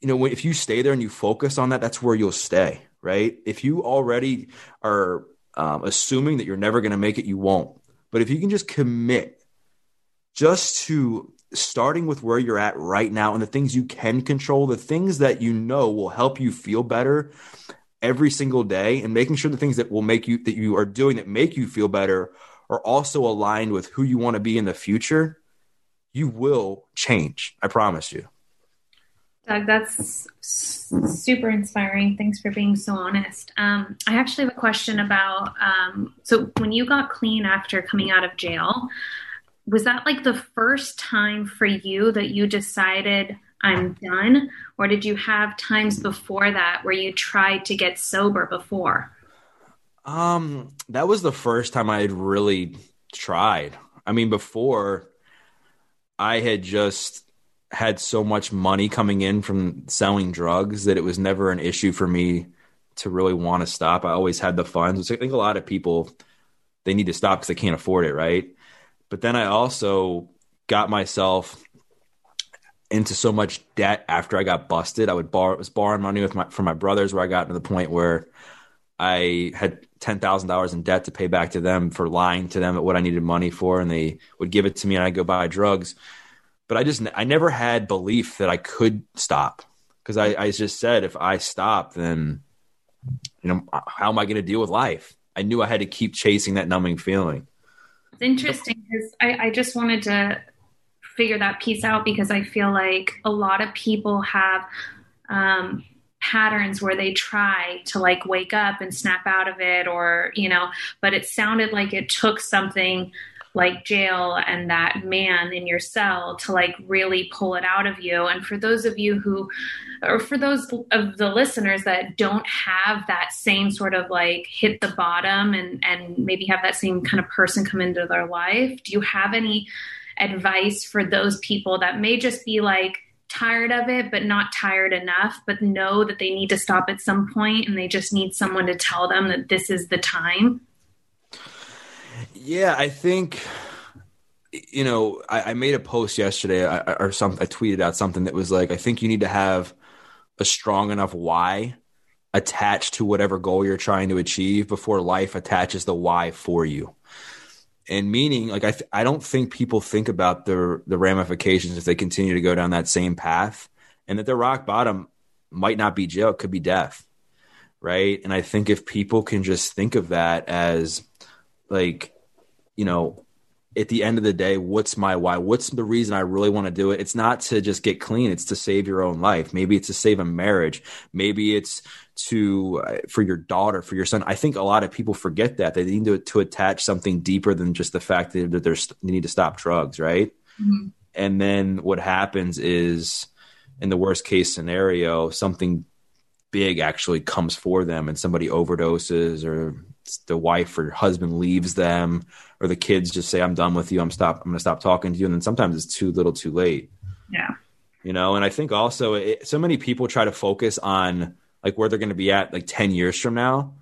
if you stay there and you focus on that, that's where you'll stay, right? If you already are assuming that you're never going to make it, you won't. But if you can just commit just to starting with where you're at right now and the things you can control, the things that you know will help you feel better every single day, and making sure the things that will make you, that you are doing that make you feel better, are also aligned with who you want to be in the future, you will change. I promise you. Doug, that's super inspiring. Thanks for being so honest. I actually have a question about, so when you got clean after coming out of jail, was that like the first time for you that you decided I'm done? Or did you have times before that where you tried to get sober before? That was the first time I had really tried. I mean, before I had just had so much money coming in from selling drugs that it was never an issue for me to really want to stop. I always had the funds, which I think a lot of people, they need to stop because they can't afford it, right? But then I also got myself into so much debt after I got busted. I was borrowing money from my brothers, where I got to the point where I had $10,000 in debt to pay back to them for lying to them at what I needed money for, and they would give it to me and I'd go buy drugs. But I never had belief that I could stop, because I just said, if I stop, then, how am I going to deal with life? I knew I had to keep chasing that numbing feeling. It's interesting, because I just wanted to figure that piece out, because I feel like a lot of people have patterns where they try to like wake up and snap out of it, or, but it sounded like it took something like jail and that man in your cell to like really pull it out of you. And for those of you who, or for those of the listeners that don't have that same sort of like hit the bottom and maybe have that same kind of person come into their life, do you have any advice for those people that may just be like tired of it, but not tired enough, but know that they need to stop at some point and they just need someone to tell them that this is the time? Yeah, I think, you know, I made a post yesterday or something. I tweeted out something that was like, I think you need to have a strong enough why attached to whatever goal you're trying to achieve before life attaches the why for you. And meaning, like, I don't think people think about the ramifications if they continue to go down that same path, and that their rock bottom might not be jail, it could be death, right? And I think if people can just think of that as like, you know, at the end of the day, what's my why? What's the reason I really want to do it? It's not to just get clean. It's to save your own life. Maybe it's to save a marriage. Maybe it's to for your daughter, for your son. I think a lot of people forget that. They need to attach something deeper than just the fact that they need to stop drugs, right? Mm-hmm. And then what happens is, in the worst case scenario, something big actually comes for them and somebody overdoses, or the wife or husband leaves them, or the kids just say, I'm done with you. I'm going to stop talking to you. And then sometimes it's too little, too late. Yeah. You know, and I think also so many people try to focus on like where they're going to be at like 10 years from now.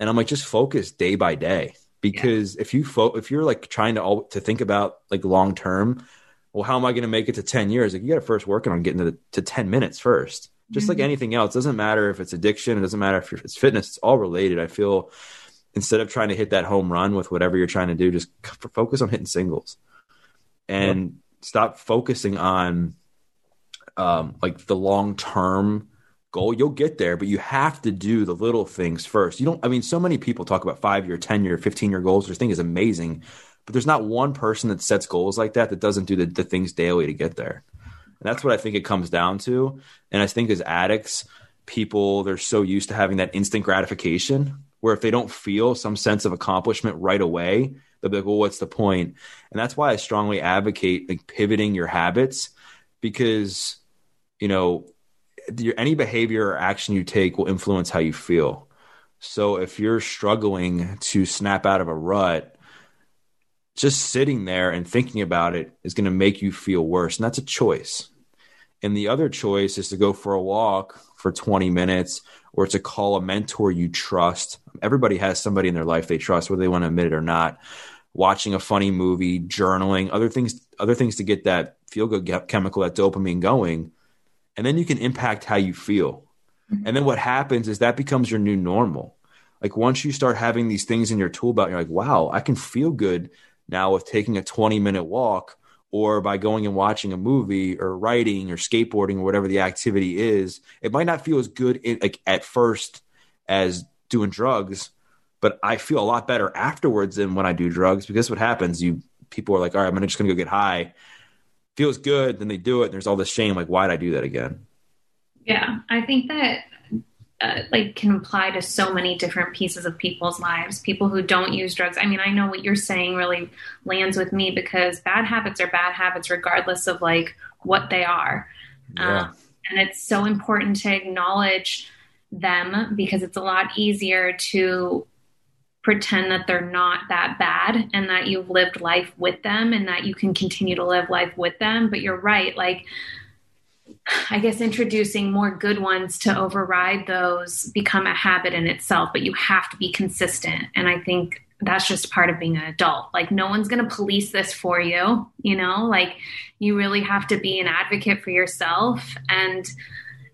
And I'm like, just focus day by day, because if you're like trying to think about like long-term, well, how am I going to make it to 10 years? Like, you got to first working on getting to 10 minutes first, just like anything else. It doesn't matter if it's addiction. It doesn't matter if it's fitness, it's all related. I feel, instead of trying to hit that home run with whatever you're trying to do, just focus on hitting singles and stop focusing on like the long-term goal. You'll get there, but you have to do the little things first. So many people talk about 5-year, 10-year, 15-year goals, which I think is amazing, but there's not one person that sets goals like that doesn't do the things daily to get there. And that's what I think it comes down to. And I think as addicts, people, they're so used to having that instant gratification, where if they don't feel some sense of accomplishment right away, they'll be like, well, what's the point? And that's why I strongly advocate like pivoting your habits, because, you know, any behavior or action you take will influence how you feel. So if you're struggling to snap out of a rut, just sitting there and thinking about it is going to make you feel worse. And that's a choice. And the other choice is to go for a walk for 20 minutes, or to call a mentor you trust. Everybody has somebody in their life they trust, whether they want to admit it or not. Watching a funny movie, journaling, other things to get that feel-good chemical, that dopamine going. And then you can impact how you feel. And then what happens is that becomes your new normal. Like, once you start having these things in your toolbox, you're like, wow, I can feel good now with taking a 20-minute walk, or by going and watching a movie, or writing, or skateboarding, or whatever the activity is. It might not feel as good like at first as doing drugs, but I feel a lot better afterwards than when I do drugs, because what happens, people are like, all right, I'm just going to go get high. Feels good. Then they do it. And there's all this shame. Like, why'd I do that again? Yeah. I think that like can apply to so many different pieces of people's lives, people who don't use drugs. I mean, I know what you're saying really lands with me, because bad habits are bad habits regardless of like what they are. Yeah. And it's so important to acknowledge them, because it's a lot easier to pretend that they're not that bad and that you've lived life with them and that you can continue to live life with them. But you're right. Like, I guess introducing more good ones to override those become a habit in itself, but you have to be consistent. And I think that's just part of being an adult. Like, no one's going to police this for you, you know, like you really have to be an advocate for yourself. And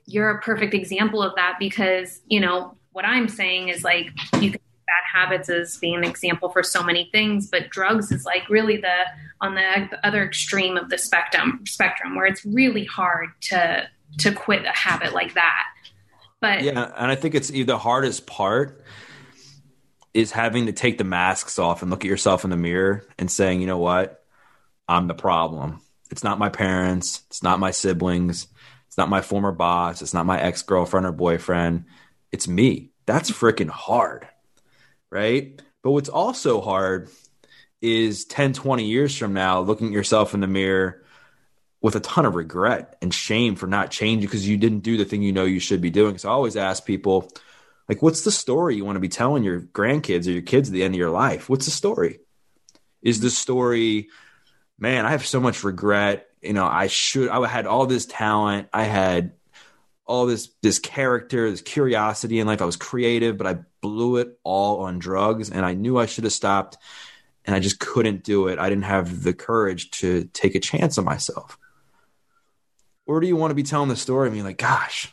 you're a perfect example of that, because, you know, what I'm saying is like, you can bad habits as being an example for so many things, but drugs is like really on the other extreme of the spectrum where it's really hard to quit a habit like that. But yeah. And I think it's the hardest part is having to take the masks off and look at yourself in the mirror and saying, you know what? I'm the problem. It's not my parents. It's not my siblings. It's not my former boss. It's not my ex-girlfriend or boyfriend. It's me. That's freaking hard. Right. But what's also hard is 10, 20 years from now, looking at yourself in the mirror with a ton of regret and shame for not changing because you didn't do the thing you know you should be doing. So I always ask people, like, what's the story you want to be telling your grandkids or your kids at the end of your life? What's the story? Is the story, man, I have so much regret. You know, I had all this talent. I had all this character, this curiosity in life. I was creative, but I blew it all on drugs, and I knew I should have stopped, and I just couldn't do it. I didn't have the courage to take a chance on myself. Or do you want to be telling the story? I mean, like, gosh,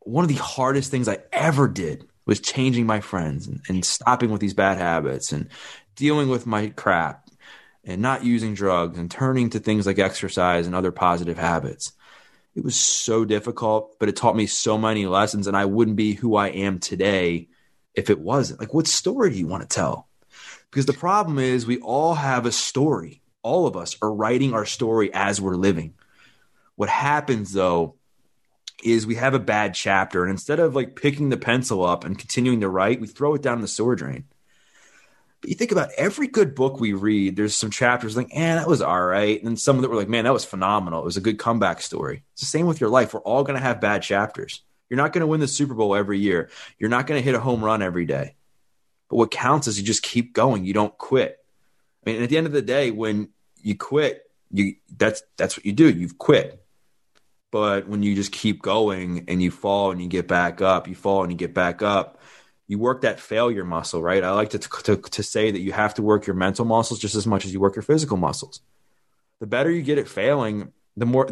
one of the hardest things I ever did was changing my friends and stopping with these bad habits and dealing with my crap and not using drugs and turning to things like exercise and other positive habits. It was so difficult, but it taught me so many lessons, and I wouldn't be who I am today if it wasn't. Like, what story do you want to tell? Because the problem is we all have a story. All of us are writing our story as we're living. What happens, though, is we have a bad chapter, and instead of like picking the pencil up and continuing to write, we throw it down the sewer drain. But you think about every good book we read, there's some chapters like, that was all right. And then some that were like, man, that was phenomenal. It was a good comeback story. It's the same with your life. We're all going to have bad chapters. You're not going to win the Super Bowl every year. You're not going to hit a home run every day. But what counts is you just keep going. You don't quit. I mean, at the end of the day, when you quit, that's what you do. You've quit. But when you just keep going and you fall and you get back up, you fall and you get back up, you work that failure muscle, right? I like to say that you have to work your mental muscles just as much as you work your physical muscles. The better you get at failing, the more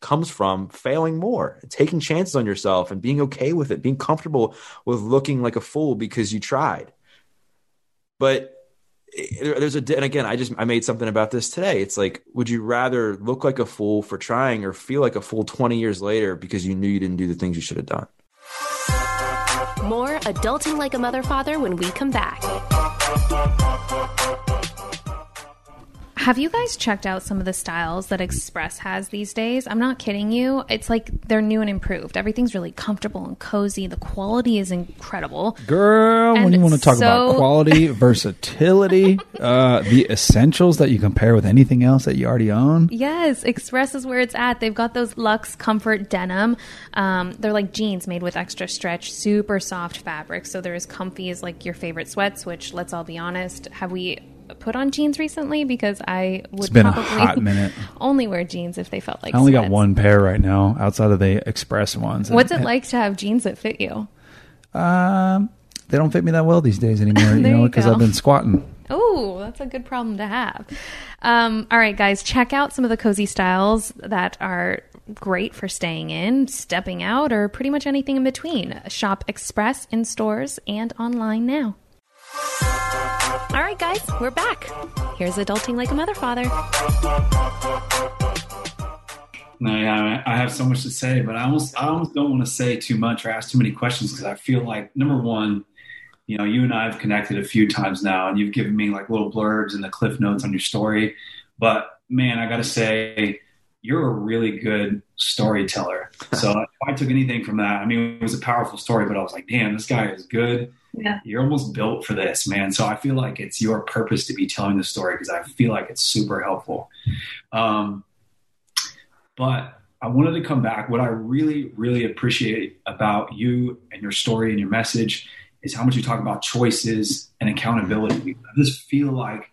comes from failing more, taking chances on yourself and being okay with it, being comfortable with looking like a fool because you tried. But I made something about this today. It's like, would you rather look like a fool for trying or feel like a fool 20 years later because you knew you didn't do the things you should have done? More Adulting Like a Mother Father when we come back. Have you guys checked out some of the styles that Express has these days? I'm not kidding you. It's like they're new and improved. Everything's really comfortable and cozy. The quality is incredible. Girl, and when you want to talk about quality, versatility, the essentials that you compare with anything else that you already own. Yes, Express is where it's at. They've got those luxe comfort denim. They're like jeans made with extra stretch, super soft fabric. So they're as comfy as like your favorite sweats, which let's all be honest, have we put on jeans recently? Because I would probably only wear jeans if they felt like I only sweats. Got one pair right now outside of the Express ones. What's it like to have jeans that fit you? They don't fit me that well these days anymore, you know, because I've been squatting. Oh, that's a good problem to have. All right, guys, check out some of the cozy styles that are great for staying in, stepping out, or pretty much anything in between. Shop Express in stores and online now. All right, guys, we're back. Here's Adulting Like a Mother Father. No, yeah, I have so much to say, but I almost don't want to say too much or ask too many questions because I feel like, number one, you know, you and I have connected a few times now, and you've given me like little blurbs and the cliff notes on your story. But man, I got to say, you're a really good storyteller. So if I took anything from that, I mean, it was a powerful story, but I was like, damn, this guy is good. Yeah. You're almost built for this, man. So I feel like it's your purpose to be telling the story because I feel like it's super helpful. But I wanted to come back. What I really, really appreciate about you and your story and your message is how much you talk about choices and accountability. I just feel like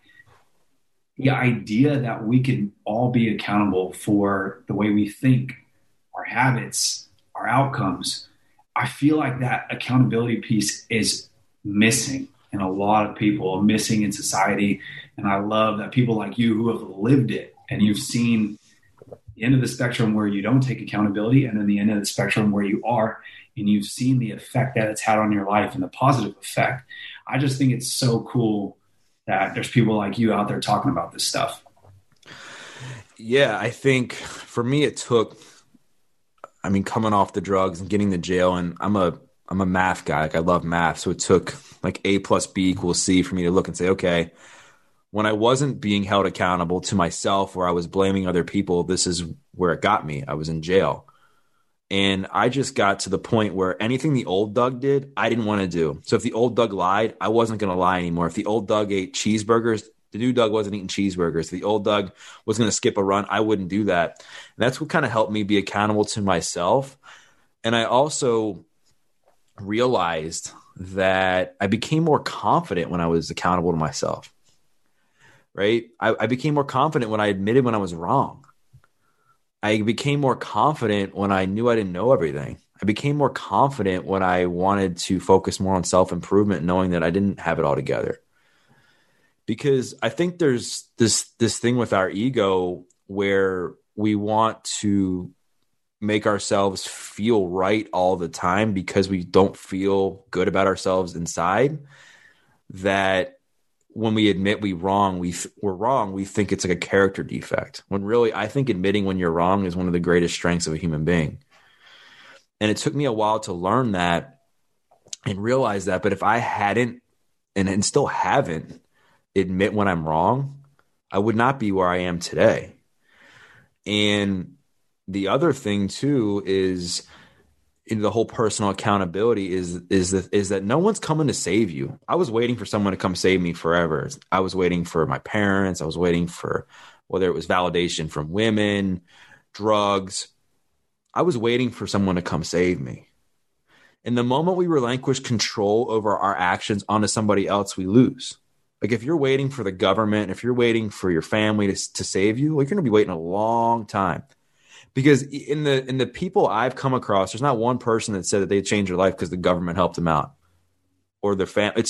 the idea that we can all be accountable for the way we think, our habits, our outcomes, I feel like that accountability piece is missing in a lot of people, missing in society. And I love that people like you who have lived it and you've seen the end of the spectrum where you don't take accountability and then the end of the spectrum where you are, and you've seen the effect that it's had on your life and the positive effect. I just think it's so cool that there's people like you out there talking about this stuff. Yeah, I think for me it took, I mean, coming off the drugs and getting to jail, and I'm a math guy. Like, I love math. So it took like A+B=C for me to look and say, okay, when I wasn't being held accountable to myself or I was blaming other people, this is where it got me. I was in jail. And I just got to the point where anything the old Doug did, I didn't want to do. So if the old Doug lied, I wasn't going to lie anymore. If the old Doug ate cheeseburgers, the new Doug wasn't eating cheeseburgers. The old Doug was going to skip a run. I wouldn't do that. And that's what kind of helped me be accountable to myself. And I also realized that I became more confident when I was accountable to myself, right? I became more confident when I admitted when I was wrong. I became more confident when I knew I didn't know everything. I became more confident when I wanted to focus more on self-improvement, knowing that I didn't have it all together. Because I think there's this thing with our ego where we want to make ourselves feel right all the time because we don't feel good about ourselves inside, that when we admit we're wrong, we think it's like a character defect. When really, I think admitting when you're wrong is one of the greatest strengths of a human being. And it took me a while to learn that and realize that. But if I hadn't and still haven't admit when I'm wrong, I would not be where I am today. And the other thing too is, in the whole personal accountability is that no one's coming to save you. I was waiting for someone to come save me forever. I was waiting for my parents. I was waiting for, whether it was validation from women, drugs, I was waiting for someone to come save me. And the moment we relinquish control over our actions onto somebody else, we lose. Like if you're waiting for the government, if you're waiting for your family to save you, like you're going to be waiting a long time. Because in the people I've come across, there's not one person that said that they changed their life because the government helped them out or their family.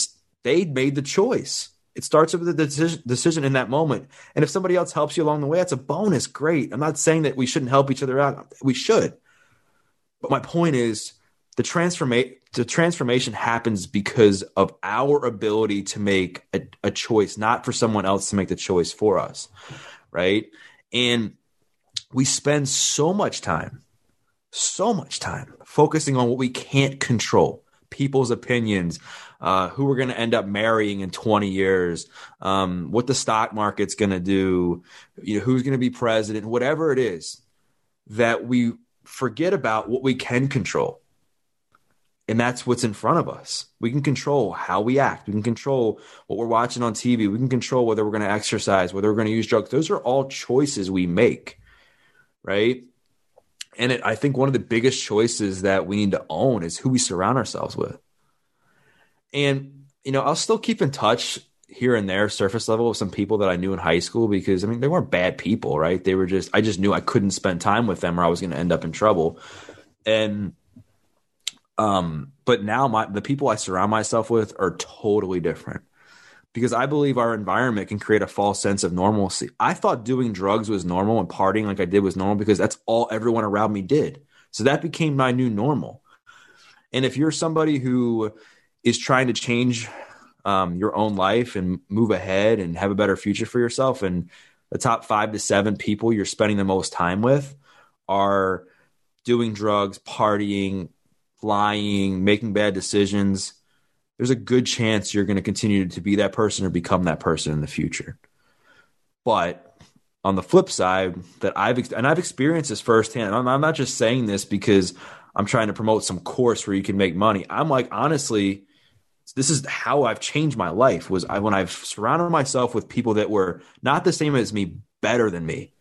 They made the choice. It starts with the decision in that moment. And if somebody else helps you along the way, that's a bonus. Great. I'm not saying that we shouldn't help each other out. We should. But my point is the transformation happens because of our ability to make a choice, not for someone else to make the choice for us, right? And we spend so much time focusing on what we can't control, people's opinions, who we're going to end up marrying in 20 years, what the stock market's going to do, who's going to be president, whatever it is, that we forget about what we can control. And that's what's in front of us. We can control how we act. We can control what we're watching on TV. We can control whether we're going to exercise, whether we're going to use drugs. Those are all choices we make, right? And I think one of the biggest choices that we need to own is who we surround ourselves with. And, I'll still keep in touch here and there, surface level, with some people that I knew in high school because, they weren't bad people, right? They were I just knew I couldn't spend time with them or I was going to end up in trouble. And but now the people I surround myself with are totally different because I believe our environment can create a false sense of normalcy. I thought doing drugs was normal and partying like I did was normal because that's all everyone around me did. So that became my new normal. And if you're somebody who is trying to change your own life and move ahead and have a better future for yourself, and the top 5 to 7 people you're spending the most time with are doing drugs, partying, lying, making bad decisions, there's a good chance you're going to continue to be that person or become that person in the future. But on the flip side, I've experienced this firsthand. I'm not just saying this because I'm trying to promote some course where you can make money. I'm like, honestly, this is how I've changed my life, when I've surrounded myself with people that were not the same as me, better than me.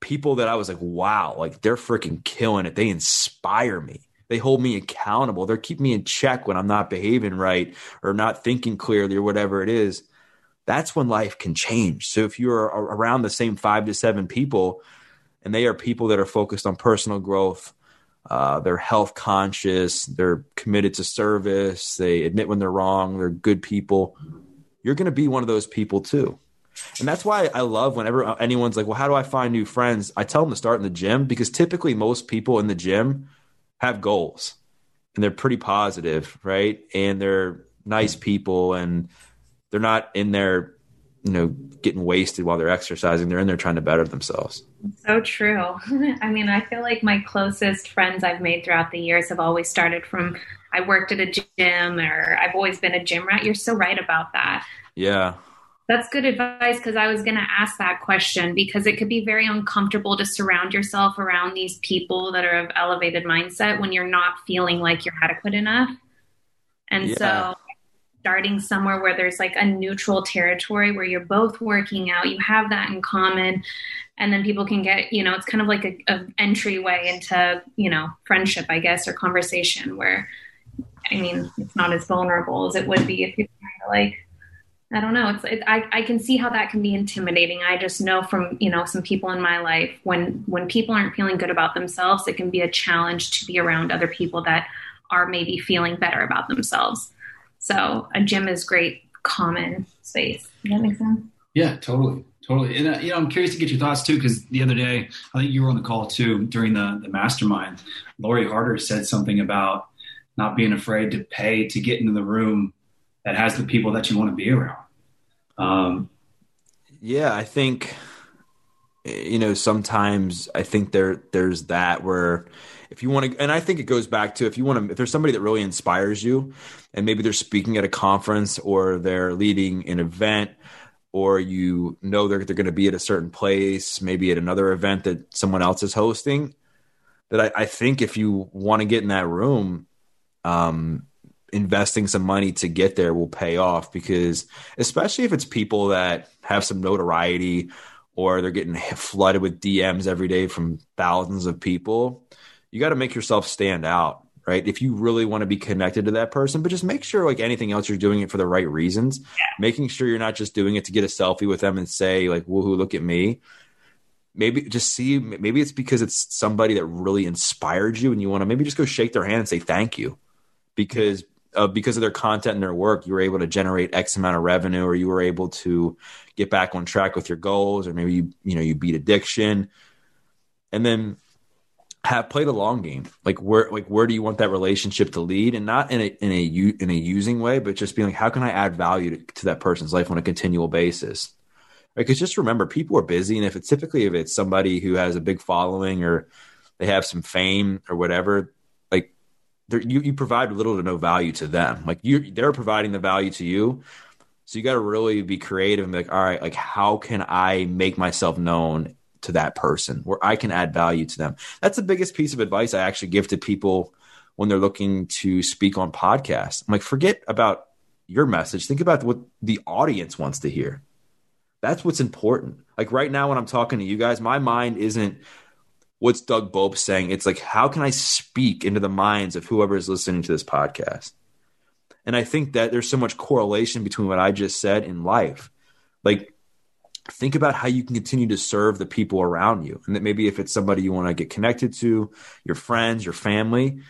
People that I was like, wow, like they're freaking killing it. They inspire me. They hold me accountable. They're keeping me in check when I'm not behaving right or not thinking clearly or whatever it is. That's when life can change. So if you're around the same 5 to 7 people and they are people that are focused on personal growth, they're health conscious, they're committed to service, they admit when they're wrong, they're good people, you're going to be one of those people too. And that's why I love whenever anyone's like, well, how do I find new friends? I tell them to start in the gym because typically most people in the gym have goals and they're pretty positive, right? And they're nice people and they're not in there, getting wasted while they're exercising. They're in there trying to better themselves. So true. I feel like my closest friends I've made throughout the years have always started from, I worked at a gym or I've always been a gym rat. You're so right about that. Yeah. That's good advice, because I was going to ask that question, because it could be very uncomfortable to surround yourself around these people that are of elevated mindset when you're not feeling like you're adequate enough. And so starting somewhere where there's like a neutral territory where you're both working out, you have that in common, and then people can get, you know, it's kind of like a entryway into, you know, friendship, I guess, or conversation where, I mean, it's not as vulnerable as it would be if you're trying to, like, I don't know. I can see how that can be intimidating. I just know from, you know, some people in my life, when people aren't feeling good about themselves, it can be a challenge to be around other people that are maybe feeling better about themselves. So a gym is great common space. Does that make sense? Yeah, totally. And you know, I'm curious to get your thoughts too, because the other day, I think you were on the call too, during the mastermind, Lori Harder said something about not being afraid to pay to get into the room that has the people that you want to be around. I think, you know, sometimes I think there's that where if you want to, and I think it goes back to, if there's somebody that really inspires you, and maybe they're speaking at a conference or they're leading an event, or you know, they're going to be at a certain place, maybe at another event that someone else is hosting, that I think if you want to get in that room, investing some money to get there will pay off, because especially if it's people that have some notoriety or they're getting flooded with DMs every day from thousands of people, you got to make yourself stand out, right? If you really want to be connected to that person, but just make sure, like anything else, you're doing it for the right reasons, making sure you're not just doing it to get a selfie with them and say like, woohoo, look at me. Maybe it's because it's somebody that really inspired you and you want to maybe just go shake their hand and say, thank you, because of their content and their work, you were able to generate X amount of revenue, or you were able to get back on track with your goals, or maybe you beat addiction, and then have played a long game. Like where do you want that relationship to lead, and not in a using way, but just being like, how can I add value to that person's life on a continual basis? Because just remember, people are busy, and if it's somebody who has a big following or they have some fame or whatever, You provide little to no value to them. Like they're providing the value to you. So you got to really be creative and be like, all right, like how can I make myself known to that person where I can add value to them? That's the biggest piece of advice I actually give to people when they're looking to speak on podcasts. I'm like, forget about your message. Think about what the audience wants to hear. That's what's important. Like right now when I'm talking to you guys, my mind isn't, what's Doug Bopst saying? It's like, how can I speak into the minds of whoever is listening to this podcast? And I think that there's so much correlation between what I just said in life. Like, think about how you can continue to serve the people around you. And that maybe if it's somebody you want to get connected to, your friends, your family.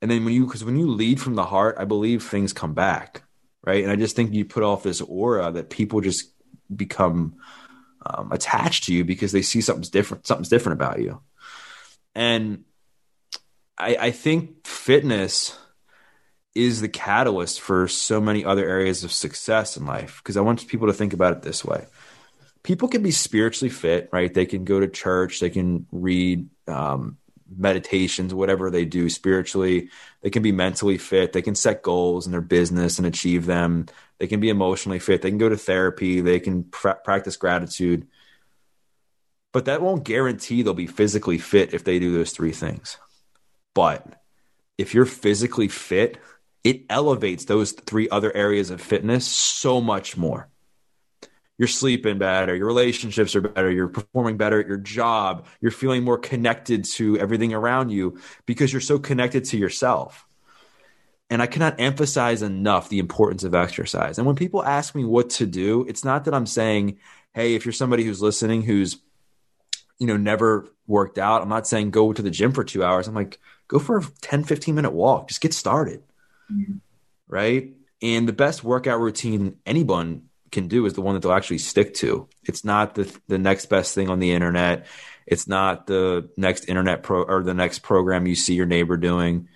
And then because when you lead from the heart, I believe things come back. Right. And I just think you put off this aura that people just become attached to you because they see something's different about you. And I think fitness is the catalyst for so many other areas of success in life, because I want people to think about it this way. People can be spiritually fit, right? They can go to church, they can read meditations, whatever they do spiritually. They can be mentally fit. They can set goals in their business and achieve them. They can be emotionally fit. They can go to therapy. They can practice gratitude. But that won't guarantee they'll be physically fit if they do those three things. But if you're physically fit, it elevates those three other areas of fitness so much more. You're sleeping better, your relationships are better, you're performing better at your job, you're feeling more connected to everything around you because you're so connected to yourself. And I cannot emphasize enough the importance of exercise. And when people ask me what to do, it's not that I'm saying, hey, if you're somebody who's listening, who's, you know, never worked out, I'm not saying go to the gym for 2 hours. I'm like, go for a 10, 15 minute walk. Just get started. Mm-hmm. Right. And the best workout routine anyone can do is the one that they'll actually stick to. It's not the next best thing on the internet. It's not the next internet or the next program you see your neighbor doing.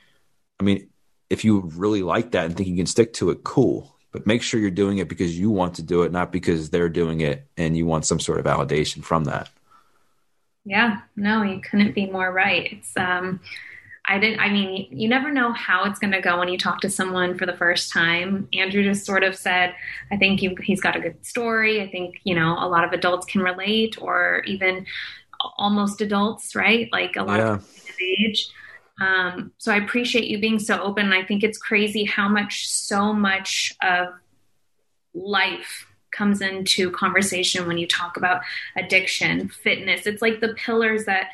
I mean, if you really like that and think you can stick to it, cool. But make sure you're doing it because you want to do it, not because they're doing it and you want some sort of validation from that. Yeah, no, you couldn't be more right. It's you never know how it's going to go when you talk to someone for the first time. Andrew just sort of said, I think he's got a good story. I think, a lot of adults can relate, or even almost adults, right? Like a lot of age. So I appreciate you being so open. And I think it's crazy how much, so much of life comes into conversation when you talk about addiction, fitness. It's like the pillars that,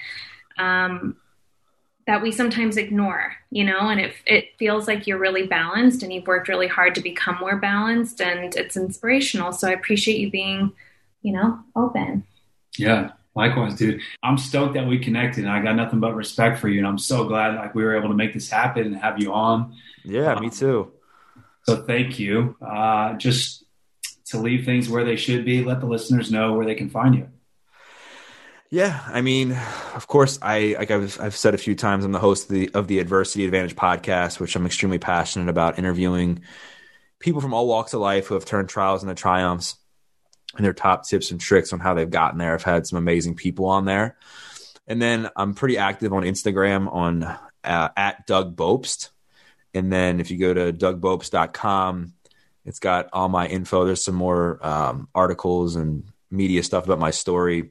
that we sometimes ignore, and it feels like you're really balanced and you've worked really hard to become more balanced, and it's inspirational. So I appreciate you being, open. Yeah. Likewise, dude. I'm stoked that we connected, and I got nothing but respect for you. And I'm so glad we were able to make this happen and have you on. Yeah, me too. So thank you. Just to leave things where they should be, let the listeners know where they can find you. Yeah. I mean, of course, I've said a few times, I'm the host of the Adversity Advantage podcast, which I'm extremely passionate about, interviewing people from all walks of life who have turned trials into triumphs, and their top tips and tricks on how they've gotten there. I've had some amazing people on there. And then I'm pretty active on Instagram on at Doug Bopst. And then if you go to DougBopst.com, it's got all my info. There's some more articles and media stuff about my story,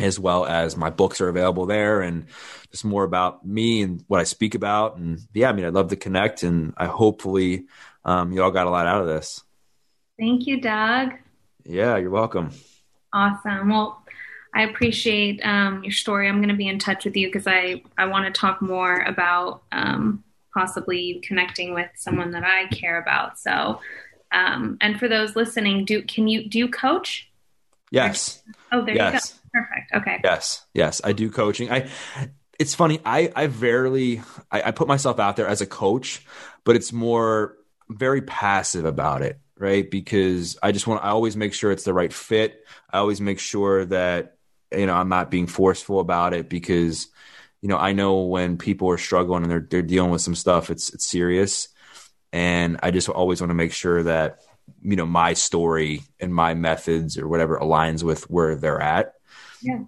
as well as my books are available there, and just more about me and what I speak about. And I'd love to connect, and I hopefully you all got a lot out of this. Thank you, Doug. Yeah, you're welcome. Awesome. Well, I appreciate your story. I'm going to be in touch with you because I want to talk more about possibly connecting with someone that I care about. So, and for those listening, do you coach? Yes. Oh, there you go. Perfect. Okay. Yes. I do coaching. It's funny. I put myself out there as a coach, but it's more very passive about it. Right? Because I always make sure it's the right fit. I always make sure that, I'm not being forceful about it, because, I know when people are struggling and they're dealing with some stuff, it's serious. And I just always want to make sure that, my story and my methods or whatever aligns with where they're at,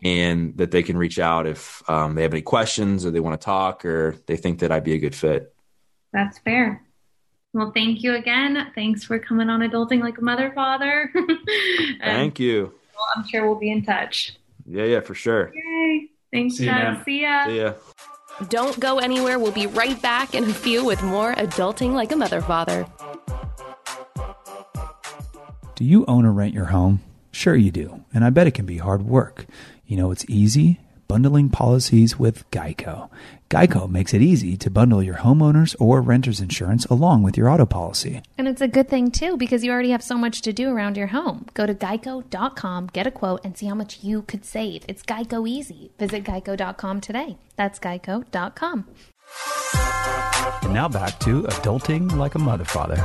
and that they can reach out if they have any questions or they want to talk or they think that I'd be a good fit. That's fair. Well, thank you again. Thanks for coming on Adulting Like a Mother, Father. Thank you. Well, I'm sure we'll be in touch. Yeah, for sure. Yay. Thanks, Doug. See ya. See ya. Don't go anywhere. We'll be right back in a few with more Adulting Like a Mother, Father. Do you own or rent your home? Sure you do. And I bet it can be hard work. It's easy. Bundling policies with Geico. Geico makes it easy to bundle your homeowner's or renter's insurance along with your auto policy. And it's a good thing, too, because you already have so much to do around your home. Go to geico.com, get a quote, and see how much you could save. It's Geico easy. Visit geico.com today. That's geico.com. And now back to Adulting Like a Mother, Father.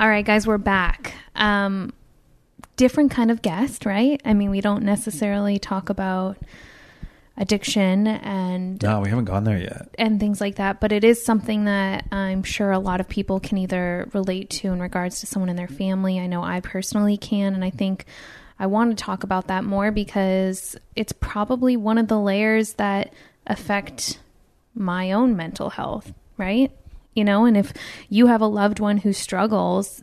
All right, guys, we're back. Different kind of guest, right? I mean, we don't necessarily talk about addiction and... No, we haven't gone there yet. And things like that. But it is something that I'm sure a lot of people can either relate to in regards to someone in their family. I know I personally can. And I think I want to talk about that more because it's probably one of the layers that affect my own mental health, right? And if you have a loved one who struggles...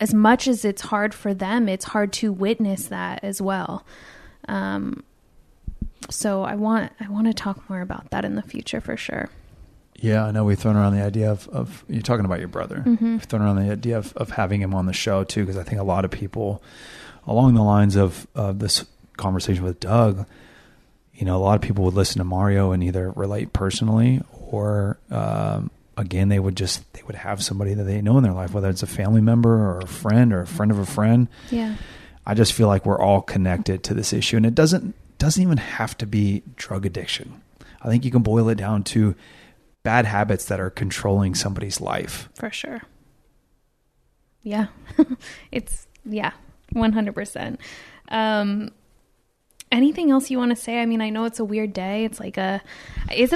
as much as it's hard for them, it's hard to witness that as well. So I want to talk more about that in the future for sure. Yeah, I know we've thrown around the idea of you're talking about your brother. Mm-hmm. We've thrown around the idea of having him on the show too, because I think a lot of people along the lines of this conversation with Doug, a lot of people would listen to Mario and either relate personally or, again, they would have somebody that they know in their life, whether it's a family member or a friend of a friend. Yeah. I just feel like we're all connected to this issue, and it doesn't even have to be drug addiction. I think you can boil it down to bad habits that are controlling somebody's life. For sure. Yeah. 100%. Anything else you want to say? I mean, I know it's a weird day. Is it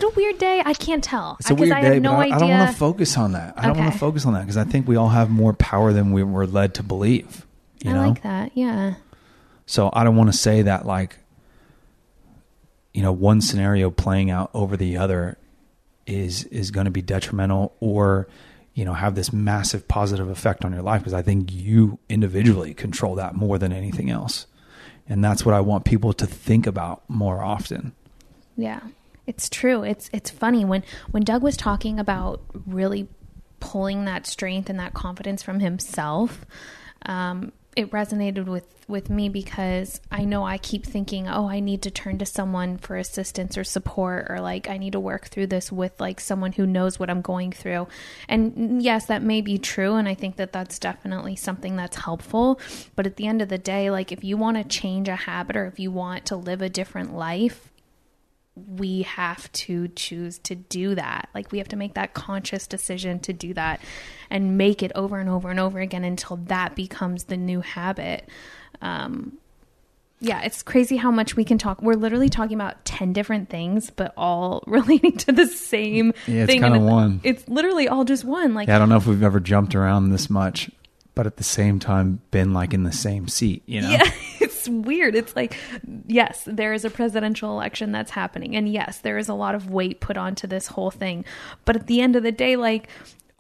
a weird day? I can't tell. It's a weird day, but I don't want to focus on that. I don't want to focus on that because I think we all have more power than we were led to believe. I like that. Yeah. So I don't want to say that you know, one scenario playing out over the other is going to be detrimental or, you know, have this massive positive effect on your life. Because I think you individually control that more than anything else. And that's what I want people to think about more often. Yeah, it's true. It's funny when Doug was talking about really pulling that strength and that confidence from himself, it resonated with me because I know I keep thinking, oh, I need to turn to someone for assistance or support, or like, I need to work through this with like someone who knows what I'm going through. And yes, that may be true. And I think that that's definitely something that's helpful. But at the end of the day, like if you want to change a habit or if you want to live a different life, we have to choose to do that. Like we have to make that conscious decision to do that and make it over and over and over again until that becomes the new habit. Yeah, it's crazy how much we can talk. We're literally talking about 10 different things, but all relating to the same thing. It's kind of one. It's literally all just one. Like, yeah, I don't know if we've ever jumped around this much, but at the same time been like in the same seat, you know? Yeah. It's weird. It's like, yes, there is a presidential election that's happening. And yes, there is a lot of weight put onto this whole thing. But at the end of the day, like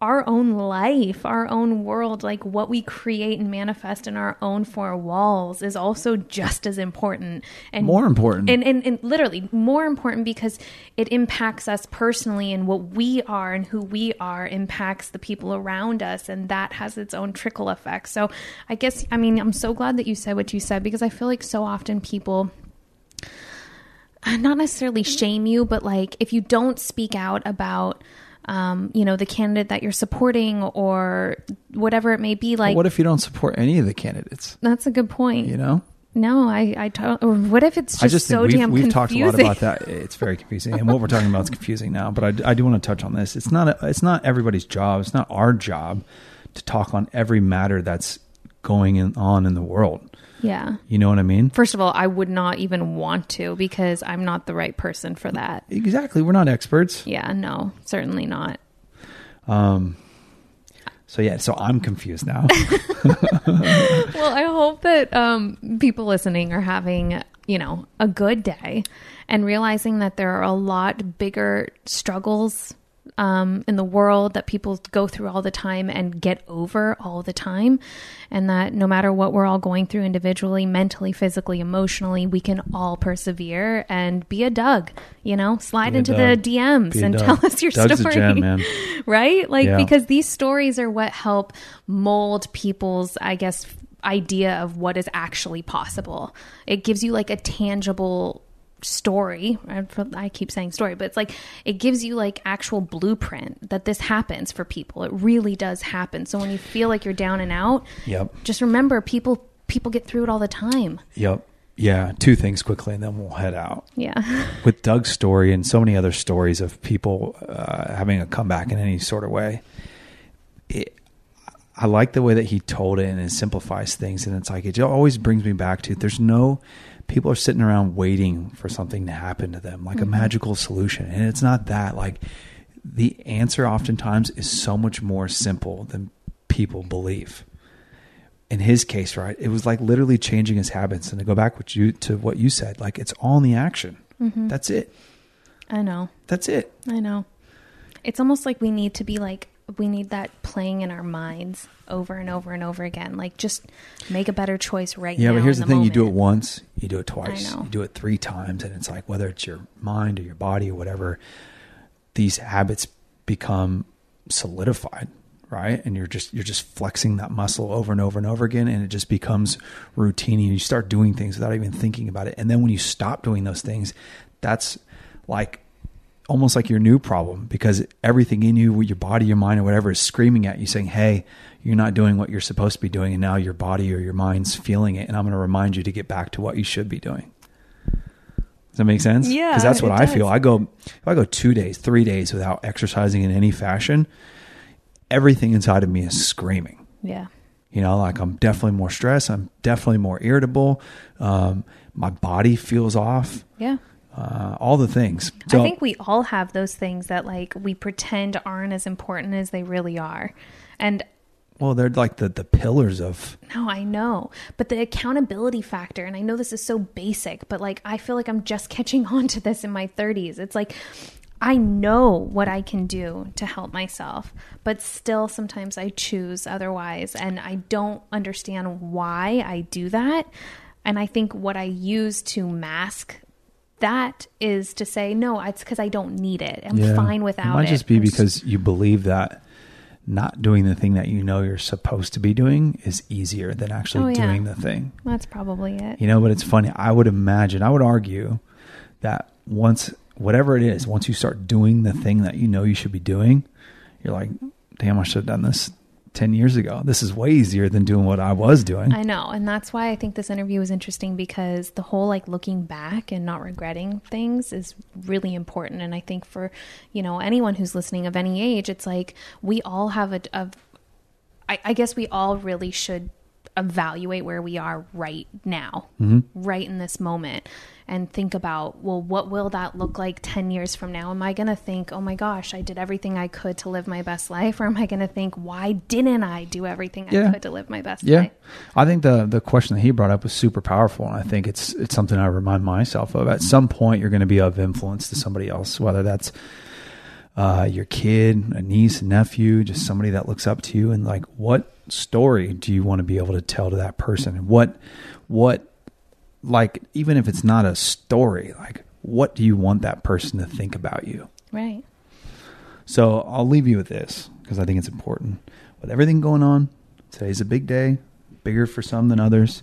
our own life, our own world, like what we create and manifest in our own four walls is also just as important and more important and literally more important because it impacts us personally, and what we are and who we are impacts the people around us. And that has its own trickle effect. So I guess, I mean, I'm so glad that you said what you said, because I feel like so often people not necessarily shame you, but like if you don't speak out about, you know, the candidate that you're supporting or whatever it may be, like, well, what if you don't support any of the candidates? That's a good point. You know? No, I don't, or what if it's just so damn confusing? We've talked a lot about that. It's very confusing. And what we're talking about is confusing now, but I do want to touch on this. It's not everybody's job. It's not our job to talk on every matter that's going on in the world. Yeah. You know what I mean? First of all, I would not even want to, because I'm not the right person for that. Exactly. We're not experts. Yeah, no, certainly not. So I'm confused now. Well, I hope that people listening are having, you know, a good day and realizing that there are a lot bigger struggles in the world that people go through all the time and get over all the time. And that no matter what we're all going through individually, mentally, physically, emotionally, we can all persevere and be a Doug, you know, slide into the DMs and tell us your story, a gem, man. Right? Like, yeah. Because these stories are what help mold people's, I guess, idea of what is actually possible. It gives you like a tangible story. I keep saying story, but it's like, it gives you like actual blueprint that this happens for people. It really does happen. So when you feel like you're down and out, yep, just remember people get through it all the time. Yep. Yeah. Two things quickly and then we'll head out. Yeah. With Doug's story and so many other stories of people having a comeback in any sort of way, I like the way that he told it and it simplifies things. And it's like, it always brings me back to, there's no, people are sitting around waiting for something to happen to them, like a magical solution. And it's not that. Like the answer oftentimes is so much more simple than people believe. In his case, right, it was like literally changing his habits. And to go back with you to what you said, like it's all in the action. Mm-hmm. That's it. I know. That's it. I know. It's almost like we need to be like, we need that playing in our minds over and over and over again. Like just make a better choice right now. Yeah, but here's the thing. You do it once, you do it twice, you do it three times. And it's like, whether it's your mind or your body or whatever, these habits become solidified, right? And you're just flexing that muscle over and over and over again. And it just becomes routine. And you start doing things without even thinking about it. And then when you stop doing those things, that's like, almost like your new problem, because everything in you, your body, your mind, or whatever is screaming at you saying, hey, you're not doing what you're supposed to be doing. And now your body or your mind's feeling it. And I'm going to remind you to get back to what you should be doing. Does that make sense? Yeah. Because that's what I feel. If I go 2 days, 3 days without exercising in any fashion, everything inside of me is screaming. Yeah. You know, like I'm definitely more stressed. I'm definitely more irritable. My body feels off. Yeah. All the things. So, I think we all have those things that like we pretend aren't as important as they really are. And Well, they're like the pillars of... No, I know. But the accountability factor, and I know this is so basic, but like, I feel like I'm just catching on to this in my 30s. It's like, I know what I can do to help myself, but still sometimes I choose otherwise. And I don't understand why I do that. And I think what I use to mask that is to say, no, it's because I don't need it. I'm fine without it. It might just be because you believe that not doing the thing that you know you're supposed to be doing is easier than actually doing the thing. That's probably it. You know, but it's funny. I would imagine, I would argue that once, whatever it is, once you start doing the thing that you know you should be doing, you're like, damn, I should have done this 10 years ago. This is way easier than doing what I was doing. I know. And that's why I think this interview was interesting, because the whole like looking back and not regretting things is really important. And I think for, you know, anyone who's listening of any age, it's like we all have I guess we all really should evaluate where we are right now, right in this moment, and think about, well, what will that look like 10 years from now? Am I going to think, oh my gosh, I did everything I could to live my best life? Or am I going to think, why didn't I do everything I could to live my best life? I think the question that he brought up was super powerful. And I think it's something I remind myself of. At some point, you're going to be of influence to somebody else, whether that's your kid, a niece, a nephew, just somebody that looks up to you. And like, what story do you want to be able to tell to that person? And what, like, even if it's not a story, like, what do you want that person to think about you? Right. So I'll leave you with this, because I think it's important. With everything going on, today's a big day, bigger for some than others.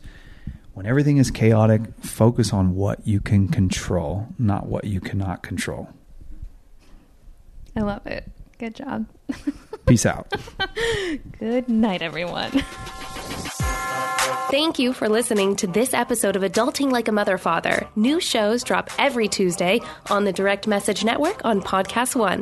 When everything is chaotic, focus on what you can control, not what you cannot control. I love it. Good job. Peace out. Good night, everyone. Thank you for listening to this episode of Adulting Like a Mother Father. New shows drop every Tuesday on the Direct Message Network on Podcast One.